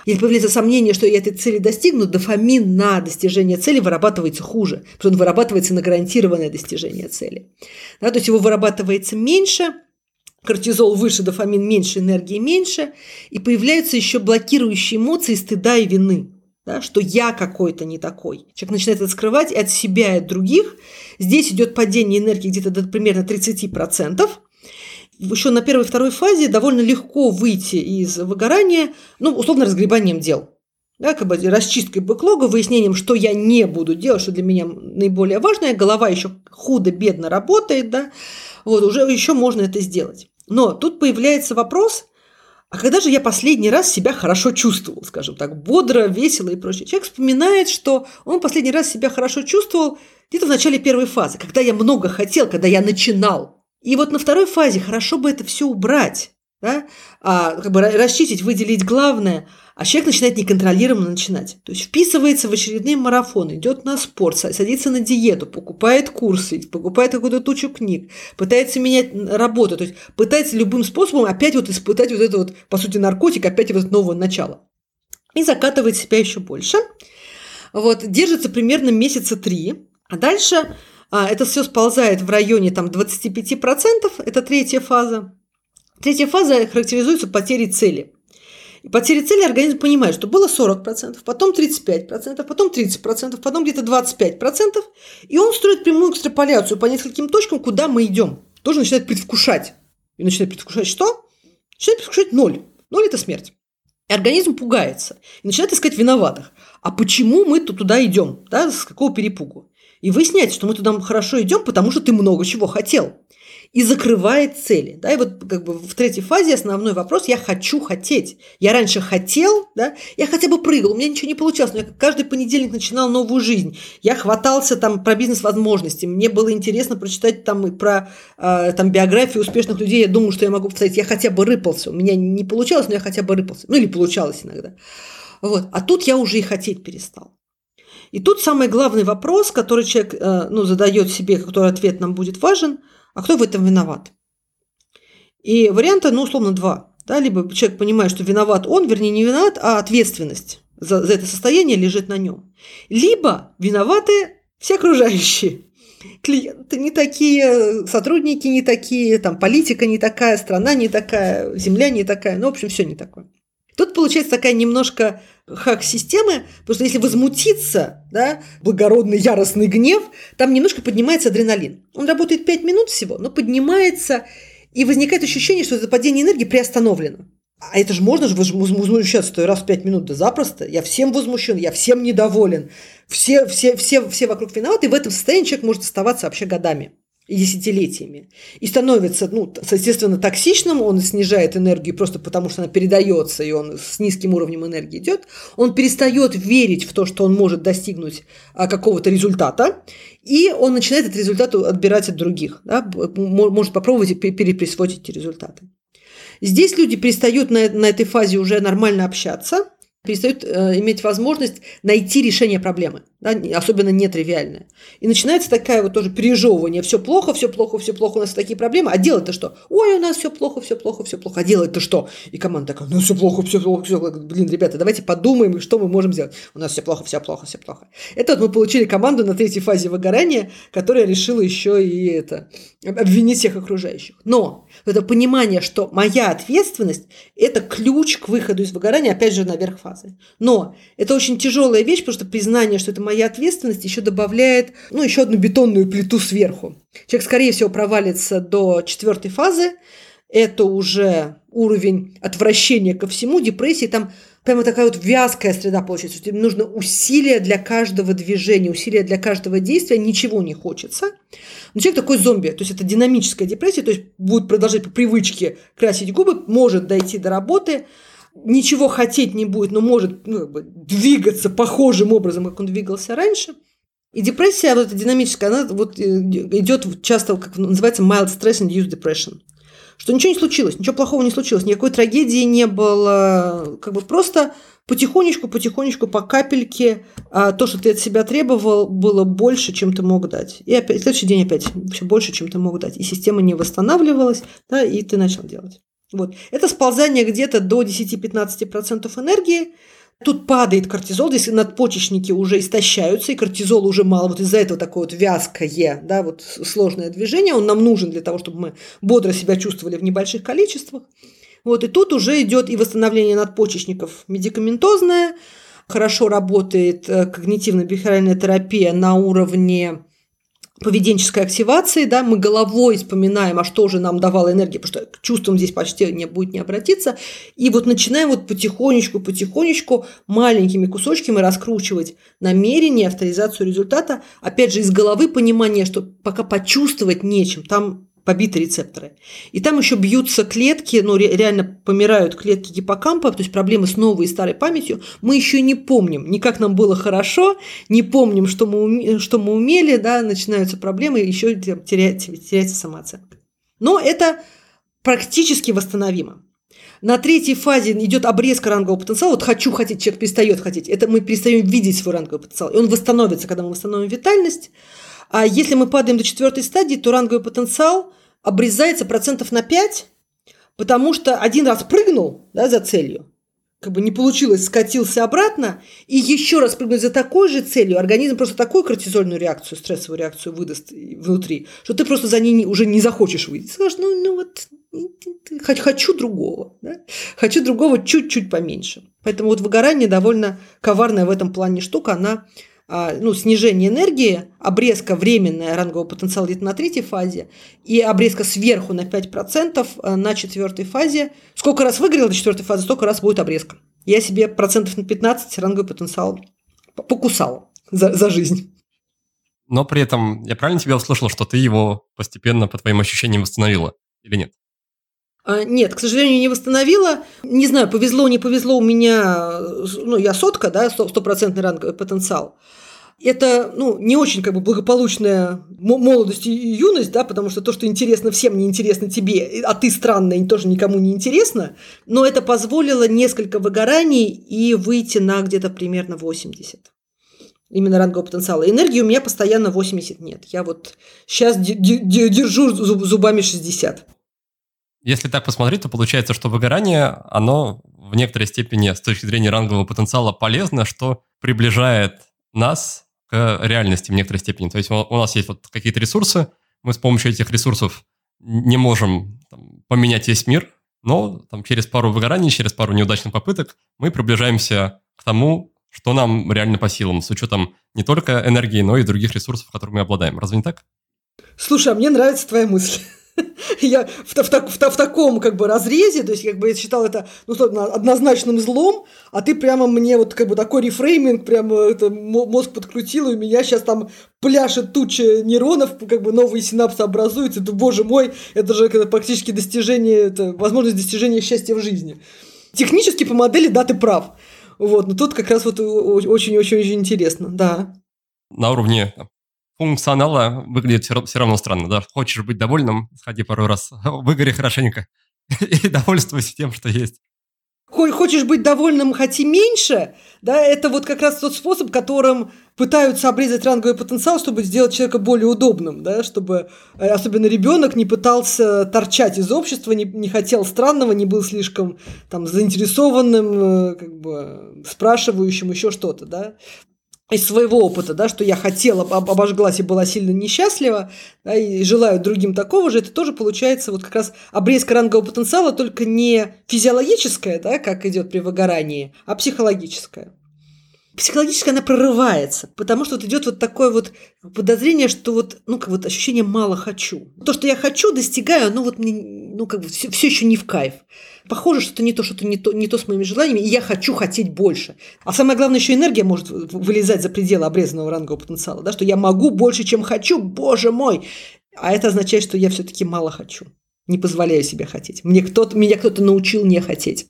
Если появляется сомнение, что я этой цели достигну, дофамин на достижение цели вырабатывается хуже, потому что он вырабатывается на гарантированное достижение цели. Да, то есть его вырабатывается меньше, кортизол выше, дофамин меньше, энергии меньше, и появляются еще блокирующие эмоции стыда и вины, да, что я какой-то не такой. Человек начинает это скрывать и от себя, и от других. Здесь идет падение энергии где-то до примерно тридцати процентов. Еще на первой и второй фазе довольно легко выйти из выгорания, ну, условно, разгребанием дел, да, как бы расчисткой бэклога, выяснением, что я не буду делать, что для меня наиболее важное, голова еще худо-бедно работает, да, вот, уже еще можно это сделать. Но тут появляется вопрос, а когда же я последний раз себя хорошо чувствовал, скажем так, бодро, весело и прочее. Человек вспоминает, что он последний раз себя хорошо чувствовал где-то в начале первой фазы, когда я много хотел, когда я начинал. И вот на второй фазе хорошо бы это все убрать, да? а, как бы расчистить, выделить главное, а человек начинает неконтролируемо начинать. То есть вписывается в очередные марафоны, идет на спорт, садится на диету, покупает курсы, покупает какую-то тучу книг, пытается менять работу, то есть пытается любым способом опять вот испытать вот это вот, по сути, наркотик, опять вот это новое начало. И закатывает себя еще больше. Вот, держится примерно месяца три, а дальше... Это все сползает в районе там, двадцати пяти процентов, это третья фаза. Третья фаза характеризуется потерей цели. И потеря цели организм понимает, что было сорок процентов, потом тридцать пять процентов, потом тридцать процентов, потом где-то двадцать пять процентов, и он строит прямую экстраполяцию по нескольким точкам, куда мы идем. Тоже начинает предвкушать. И начинает предвкушать что? Начинает предвкушать ноль. Ноль – это смерть. И организм пугается и начинает искать виноватых. А почему мы туда идем? Да, с какого перепугу? И выясняется, что мы туда хорошо идем, потому что ты много чего хотел. И закрывает цели. Да? И вот как бы в третьей фазе основной вопрос – я хочу хотеть. Я раньше хотел, да? Я хотя бы прыгал, у меня ничего не получалось, но я каждый понедельник начинал новую жизнь. Я хватался там, про бизнес-возможности, мне было интересно прочитать там, про там, биографию успешных людей. Я думал, что я могу повторить. Я хотя бы рыпался. У меня не получалось, но я хотя бы рыпался. Ну или получалось иногда. Вот. А тут я уже и хотеть перестал. И тут самый главный вопрос, который человек ну, задает себе, который ответ нам будет важен, а кто в этом виноват? И варианта, ну, условно, два. Да? Либо человек понимает, что виноват он, вернее, не виноват, а ответственность за, за это состояние лежит на нем. Либо виноваты все окружающие. Клиенты не такие, сотрудники не такие, там, политика не такая, страна не такая, земля не такая, ну, в общем, все не такое. Тут получается такая немножко хак-система, потому что если возмутиться, да, благородный яростный гнев, там немножко поднимается адреналин. Он работает пять минут всего, но поднимается, и возникает ощущение, что это падение энергии приостановлено. А это же можно же возмущаться раз в пять минут, да запросто. Я всем возмущен, я всем недоволен, все, все, все, все вокруг виноваты, и в этом состоянии человек может оставаться вообще годами и десятилетиями. И становится, ну, естественно, токсичным, он снижает энергию просто потому, что она передается, и он с низким уровнем энергии идет. Он перестает верить в то, что он может достигнуть какого-то результата, и он начинает этот результат отбирать от других. Да? Может попробовать и переприсвоить эти результаты. Здесь люди перестают на, на этой фазе уже нормально общаться, перестают э, иметь возможность найти решение проблемы. да, особенно нетривиальное. И начинается такая вот тоже пережевывание. Все плохо, все плохо, все плохо, у нас такие проблемы. А делать-то что? Ой, у нас все плохо, все плохо, все плохо. А делать-то что? И команда такая, ну все плохо, все плохо, все плохо. Блин, ребята, давайте подумаем, что мы можем сделать. У нас все плохо, все плохо, все плохо. Это вот мы получили команду на третьей фазе выгорания, которая решила еще и это, обвинить всех окружающих. Но это понимание, что моя ответственность – это ключ к выходу из выгорания, опять же, наверх фазы. Но это очень тяжелая вещь, потому что признание, что это моя Моя ответственность еще добавляет, ну, еще одну бетонную плиту сверху. Человек, скорее всего, провалится до четвертой фазы. Это уже уровень отвращения ко всему, депрессии. Там прямо такая вот вязкая среда получается. Тебе нужно усилие для каждого движения, усилие для каждого действия. Ничего не хочется. Но человек такой зомби. То есть это динамическая депрессия. То есть будет продолжать по привычке красить губы, может дойти до работы. Ничего хотеть не будет, но может, ну, как бы двигаться похожим образом, как он двигался раньше. И депрессия, вот эта динамическая, она вот идет часто, как называется, mild stress induced depression. Что ничего не случилось, ничего плохого не случилось, никакой трагедии не было. Как бы просто потихонечку, потихонечку, по капельке то, что ты от себя требовал, было больше, чем ты мог дать. И опять, следующий день опять все больше, чем ты мог дать. И система не восстанавливалась, да, и ты начал делать. Вот. Это сползание где-то до десять-пятнадцать процентов энергии. Тут падает кортизол, здесь надпочечники уже истощаются, и кортизола уже мало. Вот из-за этого такое вот вязкое, да, вот сложное движение. Он нам нужен для того, чтобы мы бодро себя чувствовали в небольших количествах. Вот. И тут уже идет и восстановление надпочечников медикаментозное. Хорошо работает когнитивно-бихевиоральная терапия на уровне поведенческой активации, да, мы головой вспоминаем, а что же нам давало энергии, потому что к чувствам здесь почти не будет не обратиться, и вот начинаем вот потихонечку, потихонечку, маленькими кусочками раскручивать намерение, авторизацию результата, опять же, из головы понимание, что пока почувствовать нечем, там побиты рецепторы. И там еще бьются клетки, ну, реально помирают клетки гиппокампа, то есть проблемы с новой и старой памятью. Мы еще не помним, ни как нам было хорошо, не помним, что мы, уме, что мы умели, да, начинаются проблемы, еще теряется, теряется самооценка. Но это практически восстановимо. На третьей фазе идет обрезка рангового потенциала. Вот хочу хотеть, человек перестает хотеть. Это мы перестаем видеть свой ранговый потенциал. И он восстановится, когда мы восстановим витальность. А если мы падаем до четвертой стадии, то ранговый потенциал обрезается процентов на пять, потому что один раз прыгнул, да, за целью, как бы не получилось, скатился обратно, и еще раз прыгнуть за такой же целью, организм просто такую кортизольную реакцию, стрессовую реакцию выдаст внутри, что ты просто за ней уже не захочешь выйти. Скажешь, ну, ну вот, хочу другого, да? Хочу другого чуть-чуть поменьше. Поэтому вот выгорание довольно коварная в этом плане штука, она... Ну, снижение энергии, обрезка временная рангового потенциала где-то на третьей фазе и обрезка сверху на пять процентов на четвертой фазе. Сколько раз выгорел до четвертой фазы, столько раз будет обрезка. Я себе процентов на пятнадцать ранговый потенциал покусала за, за жизнь. Но при этом я правильно тебя услышал, что ты его постепенно, по твоим ощущениям, восстановила или нет? Нет, к сожалению, не восстановила. Не знаю, повезло, не повезло у меня, ну, я сотка, да, стопроцентный ранговый потенциал. Это, ну, не очень как бы благополучная молодость и юность, да, потому что то, что интересно всем, не интересно тебе, а ты странная, тоже никому не интересно, но это позволило несколько выгораний и выйти на где-то примерно восемьдесят. Именно рангового потенциала. Энергии у меня постоянно восемьдесят нет. Я вот сейчас держу зубами шестьдесят. Если так посмотреть, то получается, что выгорание, оно в некоторой степени с точки зрения рангового потенциала полезно, что приближает нас к реальности в некоторой степени. То есть у нас есть вот какие-то ресурсы, мы с помощью этих ресурсов не можем там поменять весь мир, но там через пару выгораний, через пару неудачных попыток мы приближаемся к тому, что нам реально по силам, с учетом не только энергии, но и других ресурсов, которыми мы обладаем. Разве не так? Слушай, а мне нравится твоя мысль. Я в, в, в, в таком как бы разрезе, то есть как бы я считал это, ну, однозначным злом, а ты прямо мне вот как бы такой рефрейминг, прямо это, мозг подкрутил, и у меня сейчас там пляшет туча нейронов, как бы новые синапсы образуются, да, боже мой, это же это практически достижение, это возможность достижения счастья в жизни. Технически по модели, да, ты прав, вот, но тут как раз вот очень-очень-очень интересно, да. На уровне... функционала выглядит все равно странно. Да? Хочешь быть довольным, сходи пару раз, выгори хорошенько и довольствуйся тем, что есть. Хочешь быть довольным, хоти меньше, да, это вот как раз тот способ, которым пытаются обрезать ранговый потенциал, чтобы сделать человека более удобным, да, чтобы особенно ребенок не пытался торчать из общества, не, не хотел странного, не был слишком там заинтересованным, как бы спрашивающим еще что-то, да. Из своего опыта, да, что я хотела, обожглась и была сильно несчастлива, да, и желаю другим такого же, это тоже получается вот как раз обрезка рангового потенциала, только не физиологическая, да, как идет при выгорании, а психологическая. Психологическая она прорывается, потому что вот идет вот такое вот подозрение, что вот, ну, как вот ощущение «мало хочу». То, что я хочу, достигаю, ну, вот мне, ну, как бы все, все еще не в кайф. Похоже, что-то не то, что-то не то, не то с моими желаниями, и я хочу хотеть больше. А самое главное, еще энергия может вылезать за пределы обрезанного рангового потенциала, да, что я могу больше, чем хочу, боже мой! А это означает, что я все-таки мало хочу, не позволяю себе хотеть. Мне кто-то, меня кто-то научил не хотеть.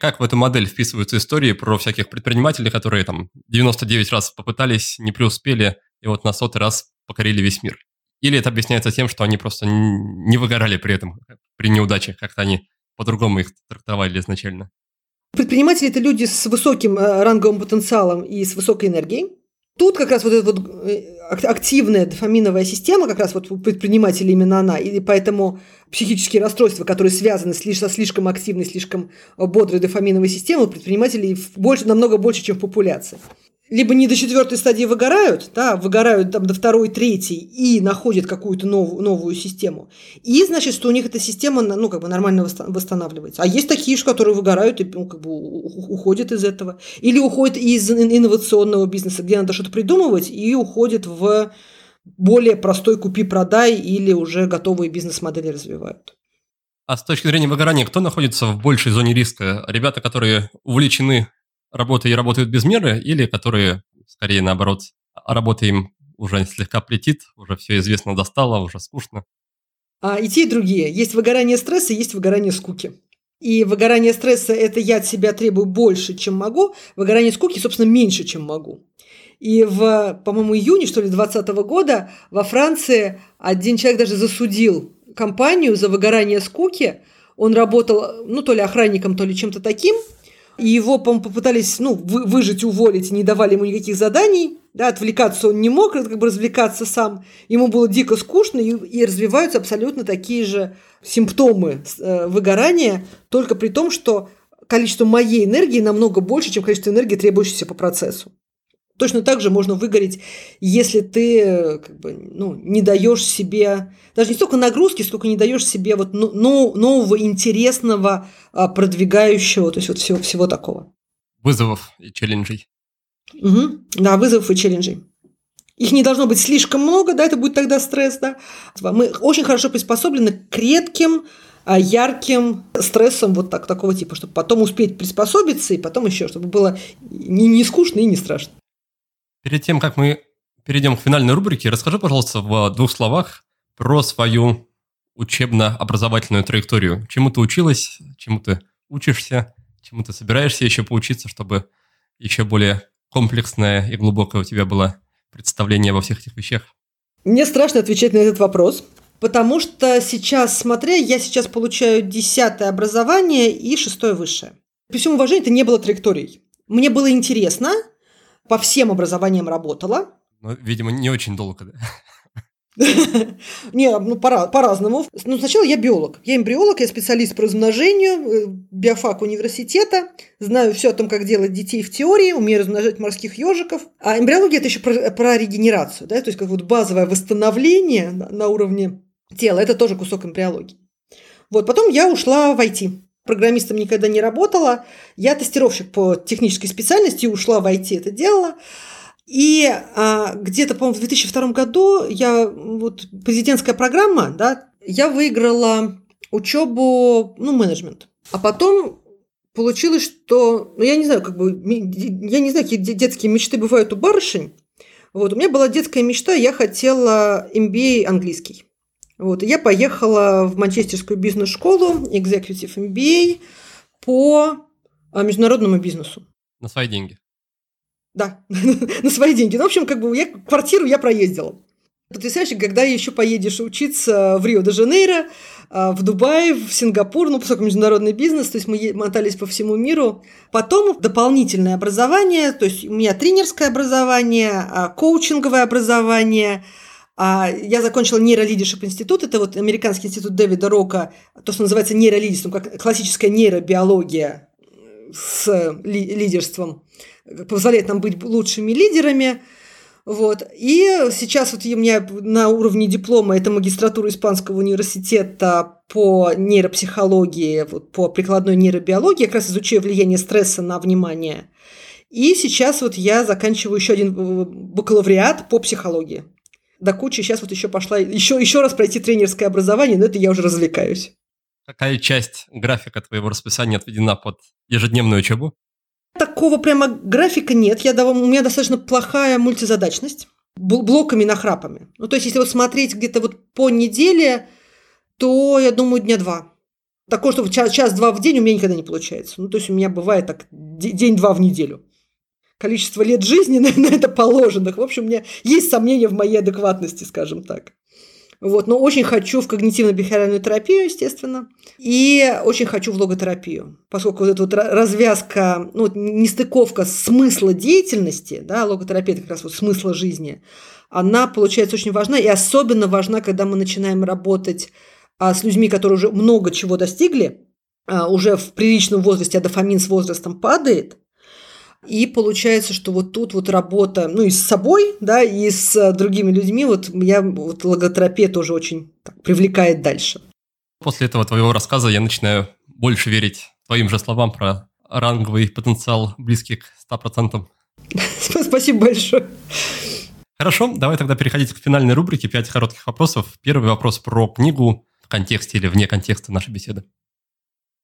Как в эту модель вписываются истории про всяких предпринимателей, которые там девяносто девять раз попытались, не преуспели, и вот на сотый раз покорили весь мир? Или это объясняется тем, что они просто не выгорали при этом, при неудаче, как-то они по-другому их трактовали изначально? Предприниматели – это люди с высоким ранговым потенциалом и с высокой энергией. Тут как раз вот эта вот активная дофаминовая система, как раз вот у предпринимателей именно она, и поэтому психические расстройства, которые связаны со слишком активной, слишком бодрой дофаминовой системой, у предпринимателей больше, намного больше, чем в популяции. Либо не до четвертой стадии выгорают, да, выгорают там, до второй, третьей и находят какую-то новую, новую систему. И значит, что у них эта система ну, как бы нормально восстанавливается. А есть такие же, которые выгорают и ну, как бы уходят из этого. Или уходят из инновационного бизнеса, где надо что-то придумывать, и уходят в более простой купи-продай или уже готовые бизнес-модели развивают. А с точки зрения выгорания, кто находится в большей зоне риска? Ребята, которые увлечены работы и работают без меры, или которые, скорее наоборот, работа им уже слегка претит, уже все известно достало, уже скучно? А, и те, и другие. Есть выгорание стресса, есть выгорание скуки. И выгорание стресса – это я от себя требую больше, чем могу, выгорание скуки, собственно, меньше, чем могу. И в, по-моему, июне, что ли, двадцатого года во Франции один человек даже засудил компанию за выгорание скуки. Он работал, ну, то ли охранником, то ли чем-то таким. И его, по-моему, попытались ну, выжить, уволить, не давали ему никаких заданий, да, отвлекаться он не мог, как бы развлекаться сам, ему было дико скучно, и, и развиваются абсолютно такие же симптомы э, выгорания, только при том, что количество моей энергии намного больше, чем количество энергии, требующейся по процессу. Точно так же можно выгореть, если ты как бы, ну, не даешь себе, даже не столько нагрузки, сколько не даешь себе вот ну, нового, интересного, продвигающего, то есть вот всего, всего такого. Вызовов и челленджей. Угу. Да, вызовов и челленджей. Их не должно быть слишком много, да, это будет тогда стресс, да. Мы очень хорошо приспособлены к редким, ярким стрессом вот так, такого типа, чтобы потом успеть приспособиться и потом еще, чтобы было не, не скучно и не страшно. Перед тем, как мы перейдем к финальной рубрике, расскажи, пожалуйста, в двух словах про свою учебно-образовательную траекторию. Чему ты училась, чему ты учишься, чему ты собираешься еще поучиться, чтобы еще более комплексное и глубокое у тебя было представление во всех этих вещах? Мне страшно отвечать на этот вопрос, потому что сейчас, смотря, я сейчас получаю десятое образование и шестое высшее. При всем уважении, это не было траекторией. Мне было интересно, по всем образованиям работала. Ну, видимо, не очень долго, да? Не, ну, по-разному. Ну, сначала я биолог. Я эмбриолог, я специалист по размножению, биофак университета, знаю все о том, как делать детей в теории, умею размножать морских ежиков. А эмбриология – это еще про, про регенерацию, да, то есть как вот базовое восстановление на, на уровне тела. Это тоже кусок эмбриологии. Вот, потом я ушла в ай ти. Программистом никогда не работала. Я тестировщик по технической специальности, ушла в ай ти, это делала. И а, где-то, по-моему, в две тысячи втором году я, вот, президентская программа, да, я выиграла учебу, ну, менеджмент. А потом получилось, что, ну, я не знаю, как бы, я не знаю, какие детские мечты бывают у барышень. Вот, у меня была детская мечта, я хотела эм би эй английский. Вот, я поехала в Манчестерскую бизнес-школу, Executive эм би эй, по международному бизнесу. На свои деньги? Да, на свои деньги. Ну, в общем, как бы я, квартиру я проездила. Потрясающе, когда еще поедешь учиться в Рио-де-Жанейро, в Дубай, в Сингапур, ну, поскольку международный бизнес, то есть мы мотались по всему миру. Потом дополнительное образование, то есть у меня тренерское образование, коучинговое образование. Я закончила нейролидершип институт, это вот американский институт Дэвида Рока, то, что называется нейролидерством, как классическая нейробиология с лидерством, позволяет нам быть лучшими лидерами. Вот. И сейчас вот у меня на уровне диплома это магистратура Испанского университета по нейропсихологии, вот, по прикладной нейробиологии, я как раз изучаю влияние стресса на внимание. И сейчас вот я заканчиваю еще один бакалавриат по психологии. До кучи сейчас вот еще пошла еще, еще раз пройти тренерское образование, но это я уже развлекаюсь. Какая часть графика твоего расписания отведена под ежедневную учебу? Такого прямо графика нет. Я, у меня достаточно плохая мультизадачность. Блоками, нахрапами. Ну, то есть, если вот смотреть где-то вот по неделе, то, я думаю, дня два. Такое, что час-два в день у меня никогда не получается. Ну, то есть, у меня бывает так день-два в неделю. Количество лет жизни на это положенных. В общем, у меня есть сомнения в моей адекватности, скажем так. Вот. Но очень хочу в когнитивно-бихевиоральную терапию, естественно, и очень хочу в логотерапию, поскольку вот эта вот развязка, ну, нестыковка смысла деятельности, да, логотерапия – это как раз вот смысла жизни, она, получается, очень важна, и особенно важна, когда мы начинаем работать а, с людьми, которые уже много чего достигли, а, уже в приличном возрасте, а дофамин с возрастом падает. И получается, что вот тут вот работа, ну, и с собой, да, и с другими людьми, вот я, вот логотерапия тоже очень так привлекает дальше. После этого твоего рассказа я начинаю больше верить твоим же словам про ранговый потенциал, близкий к сто процентов. Спасибо большое. Хорошо, давай тогда переходить к финальной рубрике «Пять коротких вопросов». Первый вопрос про книгу в контексте или вне контекста нашей беседы.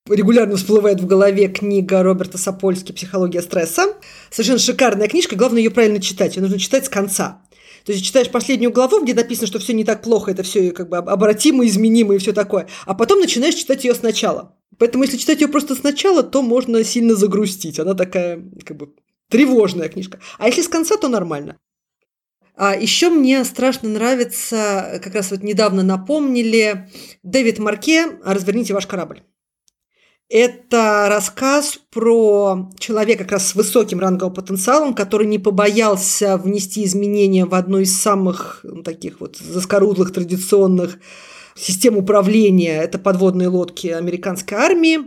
Регулярно всплывает в голове книга Роберта Сапольски «Психология стресса». Совершенно шикарная книжка, главное ее правильно читать, ее нужно читать с конца. То есть читаешь последнюю главу, где написано, что все не так плохо, это все как бы обратимо, изменимо и все такое, а потом начинаешь читать ее сначала. Поэтому если читать ее просто сначала, то можно сильно загрустить, она такая как бы тревожная книжка. А если с конца, то нормально. А еще мне страшно нравится, как раз вот недавно напомнили, Дэвид Марке «Разверните ваш корабль». Это рассказ про человека как раз с высоким ранговым потенциалом, который не побоялся внести изменения в одну из самых, ну, таких вот заскорузлых традиционных систем управления. Это подводные лодки американской армии.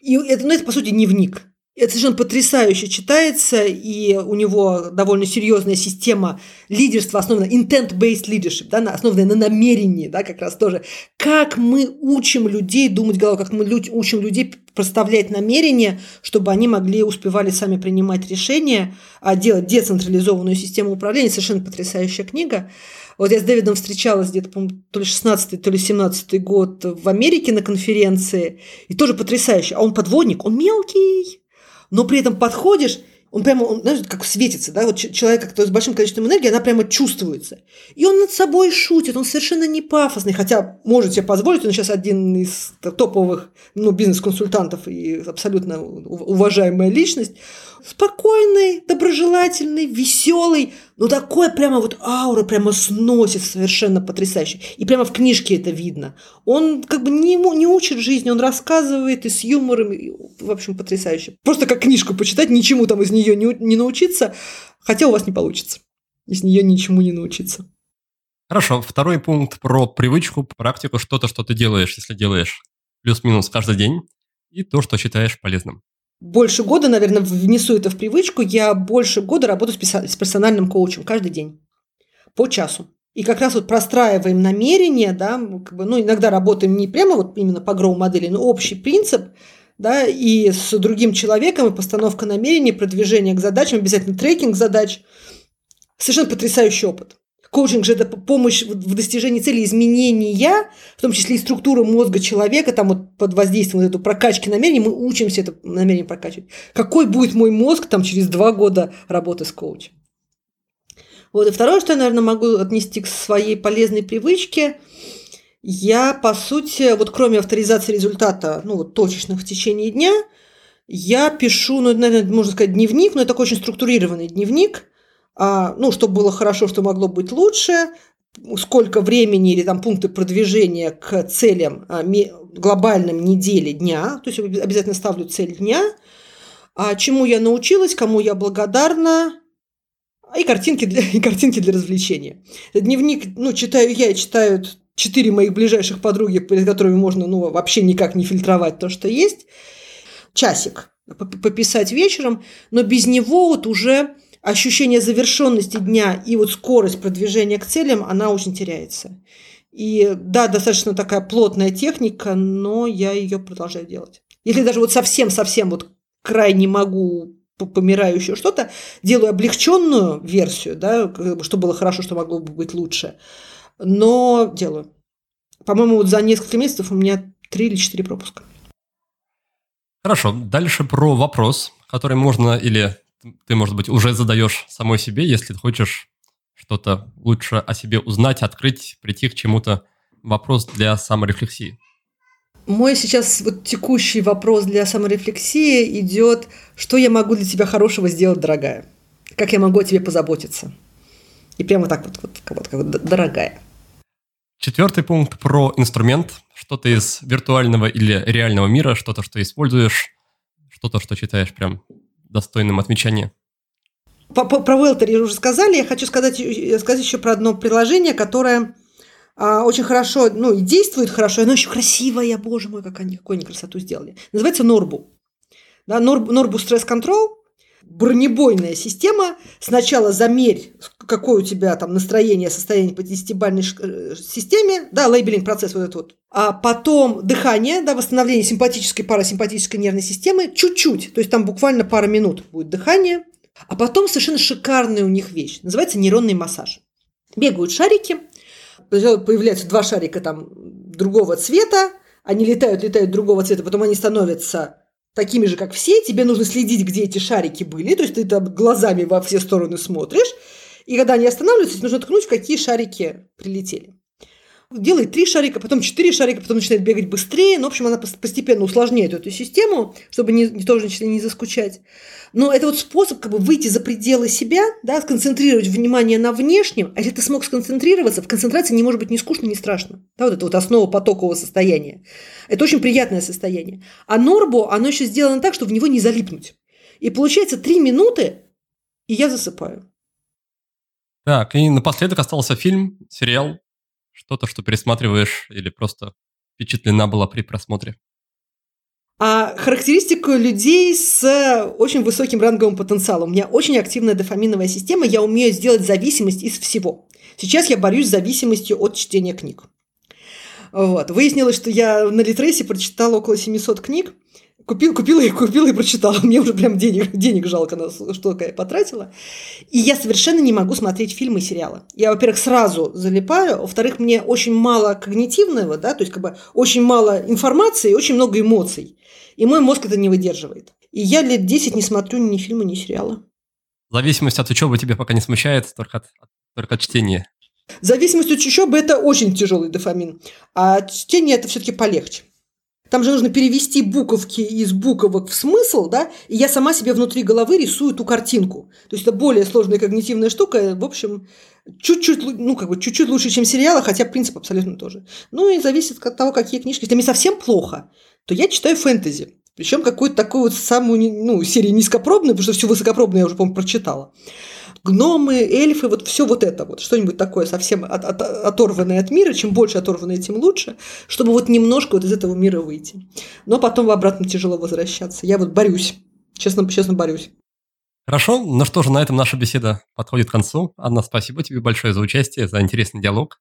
И это, ну, это, по сути, дневник. Это совершенно потрясающе читается, и у него довольно серьезная система лидерства, основанная intent-based leadership, да, основанная на намерении, да, как раз тоже. Как мы учим людей думать головой, как мы учим людей проставлять намерения, чтобы они могли, успевали сами принимать решения, а делать децентрализованную систему управления. Совершенно потрясающая книга. Вот я с Дэвидом встречалась где-то, по-моему, то ли шестнадцатый, то ли семнадцатый год в Америке на конференции, и тоже потрясающе. А он подводник, он мелкий. Но при этом подходишь, он прямо, он, знаешь, как светится, да, вот человек, кто с большим количеством энергии, она прямо чувствуется. И он над собой шутит, он совершенно не пафосный, хотя может себе позволить, он сейчас один из топовых, ну, бизнес-консультантов и абсолютно уважаемая личность. Спокойный, доброжелательный, веселый, но такое прямо вот аура прямо сносит совершенно потрясающе. И прямо в книжке это видно. Он как бы не, не учит жизни, он рассказывает и с юмором, и, в общем, потрясающе. Просто как книжку почитать, ничему там из нее не, не научиться, хотя у вас не получится. Из нее ничему не научиться. Хорошо, второй пункт про привычку, практику, что-то, что ты делаешь, если делаешь плюс-минус каждый день, и то, что считаешь полезным. Больше года, наверное, внесу это в привычку. Я больше года работаю с персональным коучем каждый день по часу. И как раз вот простраиваем намерения, да, как бы, ну, иногда работаем не прямо вот именно по гроу-модели, но общий принцип, да, и с другим человеком, и постановка намерений, продвижение к задачам, обязательно трекинг задач. Совершенно потрясающий опыт. Коучинг же – это помощь в достижении цели, изменения, в том числе и структуры мозга человека, там вот под воздействием вот этого прокачки намерений, мы учимся это намерение прокачивать. Какой будет мой мозг там через два года работы с коучем? Вот, и второе, что я, наверное, могу отнести к своей полезной привычке, я, по сути, вот кроме авторизации результата, ну, вот точечных в течение дня, я пишу, ну, наверное, можно сказать, дневник, но это такой очень структурированный дневник, А, ну, что было хорошо, что могло быть лучше, сколько времени или там пункты продвижения к целям глобальным недели, дня, то есть обязательно ставлю цель дня, чему я научилась, кому я благодарна, и картинки для, и картинки для развлечения. Дневник, ну, читаю я и читают четыре моих ближайших подруги, перед которыми можно, ну, вообще никак не фильтровать то, что есть. Часик пописать вечером, но без него вот уже ощущение завершенности дня и вот скорость продвижения к целям, она очень теряется. И да, достаточно такая плотная техника, но я ее продолжаю делать. Если даже вот совсем-совсем вот крайне могу, помираю еще что-то, делаю облегченную версию, да, что было хорошо, что могло бы быть лучше, но делаю. По-моему, вот за несколько месяцев у меня три или четыре пропуска. Хорошо, дальше про вопрос, который можно или ты, может быть, уже задаешь самой себе, если хочешь что-то лучше о себе узнать, открыть, прийти к чему-то. Вопрос для саморефлексии. Мой сейчас вот текущий вопрос для саморефлексии идет, что я могу для тебя хорошего сделать, дорогая? Как я могу о тебе позаботиться? И прямо так вот, вот, вот, вот дорогая. Четвертый пункт про инструмент. Что-то из виртуального или реального мира, что-то, что используешь, что-то, что читаешь прям достойным отмечания. Про Welltory уже сказали. Я хочу сказать, сказать еще про одно приложение, которое а, очень хорошо, ну и действует хорошо, оно еще красивое, боже мой, как они, какую они красоту сделали. Называется Норбу. Да, Норбу стресс-контрол. Бронебойная система. Сначала замерь, какое у тебя там настроение, состояние по десятибалльной системе, да, лейбелинг процесс вот этот вот. А потом дыхание, да, восстановление симпатической, парасимпатической нервной системы, чуть-чуть, то есть там буквально пара минут будет дыхание. А потом совершенно шикарная у них вещь, называется нейронный массаж. Бегают шарики, появляются два шарика там другого цвета, они летают, летают другого цвета, потом они становятся такими же, как все, тебе нужно следить, где эти шарики были, то есть ты там глазами во все стороны смотришь, и когда они останавливаются, нужно ткнуть, в какие шарики прилетели. Делает три шарика, потом четыре шарика, потом начинает бегать быстрее, ну, в общем, она постепенно усложняет эту систему, чтобы не, тоже не заскучать. Но это вот способ как бы выйти за пределы себя, да, сконцентрировать внимание на внешнем, а если ты смог сконцентрироваться, в концентрации не может быть ни скучно, ни страшно. Да, вот это вот основа потокового состояния. Это очень приятное состояние. А Норбо, оно еще сделано так, чтобы в него не залипнуть. И получается три минуты, и я засыпаю. Так, и напоследок остался фильм, сериал. Что-то, что пересматриваешь или просто впечатлена была при просмотре? А характеристику людей с очень высоким ранговым потенциалом. У меня очень активная дофаминовая система. Я умею сделать зависимость из всего. Сейчас я борюсь с зависимостью от чтения книг. Вот. Выяснилось, что я на Литресе прочитала около семьсот книг. Купила, купила и купила и прочитала. Мне уже прям денег, денег жалко, на что я потратила. И я совершенно не могу смотреть фильмы и сериалы. Я, во-первых, сразу залипаю. Во-вторых, мне очень мало когнитивного, да, то есть как бы очень мало информации, очень много эмоций. И мой мозг это не выдерживает. И я лет десять не смотрю ни фильмы, ни сериалы. Зависимость от учебы тебя пока не смущает, только от, только от чтения? Зависимость от учебы – это очень тяжелый дофамин. А чтение – это все-таки полегче. Там же нужно перевести буковки из буковок в смысл, да, и я сама себе внутри головы рисую ту картинку. То есть это более сложная когнитивная штука, в общем, чуть-чуть, ну, как бы, чуть-чуть лучше, чем сериалы, хотя принцип абсолютно тоже. Ну, и зависит от того, какие книжки. Если мне совсем плохо, то я читаю фэнтези, причем какую-то такую вот самую, ну, серию низкопробную, потому что все высокопробное я уже, по-моему, прочитала. Гномы, эльфы, вот все вот это вот, что-нибудь такое совсем от, от, оторванное от мира, чем больше оторванное, тем лучше, чтобы вот немножко вот из этого мира выйти. Но потом обратно тяжело возвращаться. Я вот борюсь, честно, честно борюсь. Хорошо, ну что же, на этом наша беседа подходит к концу. Анна, спасибо тебе большое за участие, за интересный диалог.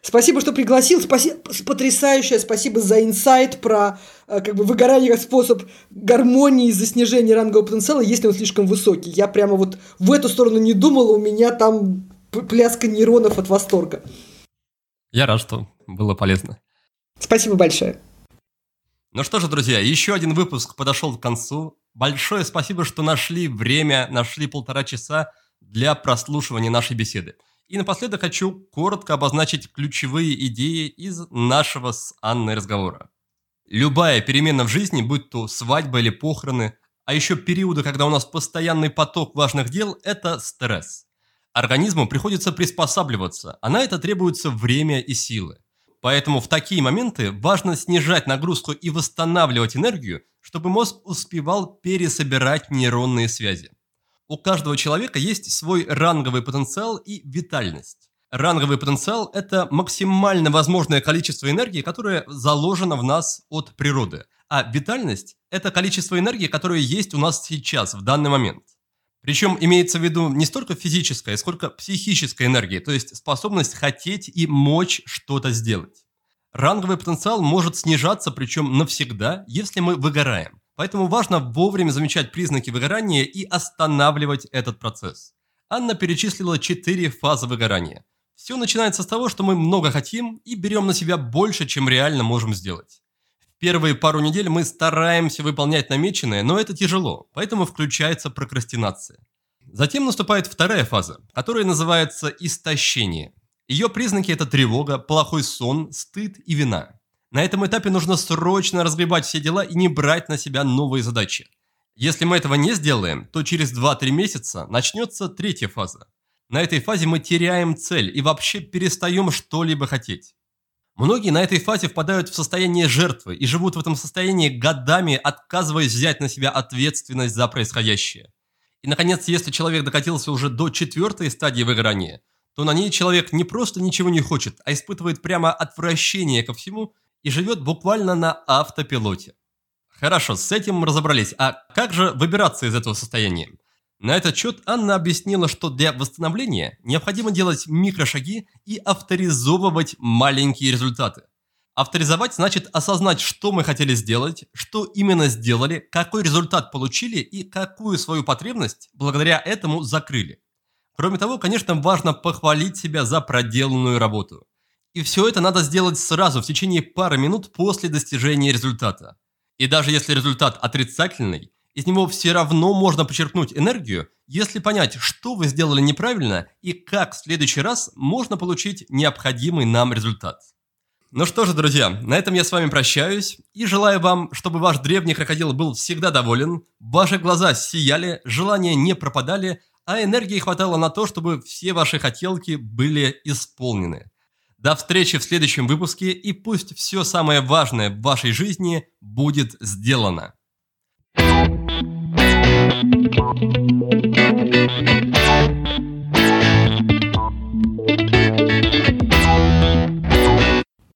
Спасибо, что пригласил, спасибо, потрясающее, спасибо за инсайт про как бы выгорание как способ гармонии за снижение рангового потенциала, если он слишком высокий. Я прямо вот в эту сторону не думала, у меня там пляска нейронов от восторга. Я рад, что было полезно. Спасибо большое. Ну что же, друзья, еще один выпуск подошел к концу. Большое спасибо, что нашли время, нашли полтора часа для прослушивания нашей беседы. И напоследок хочу коротко обозначить ключевые идеи из нашего с Анной разговора. Любая перемена в жизни, будь то свадьба или похороны, а еще периоды, когда у нас постоянный поток важных дел, это стресс. Организму приходится приспосабливаться, а на это требуется время и силы. Поэтому в такие моменты важно снижать нагрузку и восстанавливать энергию, чтобы мозг успевал пересобирать нейронные связи. У каждого человека есть свой ранговый потенциал и витальность. Ранговый потенциал – это максимально возможное количество энергии, которое заложено в нас от природы. А витальность – это количество энергии, которое есть у нас сейчас, в данный момент. Причем имеется в виду не столько физическая, сколько психическая энергия, то есть способность хотеть и мочь что-то сделать. Ранговый потенциал может снижаться, причем навсегда, если мы выгораем. Поэтому важно вовремя замечать признаки выгорания и останавливать этот процесс. Анна перечислила четыре фазы выгорания. Все начинается с того, что мы много хотим и берем на себя больше, чем реально можем сделать. Первые пару недель мы стараемся выполнять намеченное, но это тяжело, поэтому включается прокрастинация. Затем наступает вторая фаза, которая называется истощение. Ее признаки – это тревога, плохой сон, стыд и вина. На этом этапе нужно срочно разгребать все дела и не брать на себя новые задачи. Если мы этого не сделаем, то через два-три месяца начнется третья фаза. На этой фазе мы теряем цель и вообще перестаем что-либо хотеть. Многие на этой фазе впадают в состояние жертвы и живут в этом состоянии годами, отказываясь взять на себя ответственность за происходящее. И, наконец, если человек докатился уже до четвертой стадии выгорания, то на ней человек не просто ничего не хочет, а испытывает прямо отвращение ко всему и живет буквально на автопилоте. Хорошо, с этим мы разобрались. А как же выбираться из этого состояния? На этот счет Анна объяснила, что для восстановления необходимо делать микрошаги и авторизовывать маленькие результаты. Авторизовать значит осознать, что мы хотели сделать, что именно сделали, какой результат получили и какую свою потребность благодаря этому закрыли. Кроме того, конечно, важно похвалить себя за проделанную работу. И все это надо сделать сразу, в течение пары минут после достижения результата. И даже если результат отрицательный, из него все равно можно почерпнуть энергию, если понять, что вы сделали неправильно и как в следующий раз можно получить необходимый нам результат. Ну что же, друзья, на этом я с вами прощаюсь и желаю вам, чтобы ваш древний крокодил был всегда доволен, ваши глаза сияли, желания не пропадали, а энергии хватало на то, чтобы все ваши хотелки были исполнены. До встречи в следующем выпуске, и пусть все самое важное в вашей жизни будет сделано. Thank you.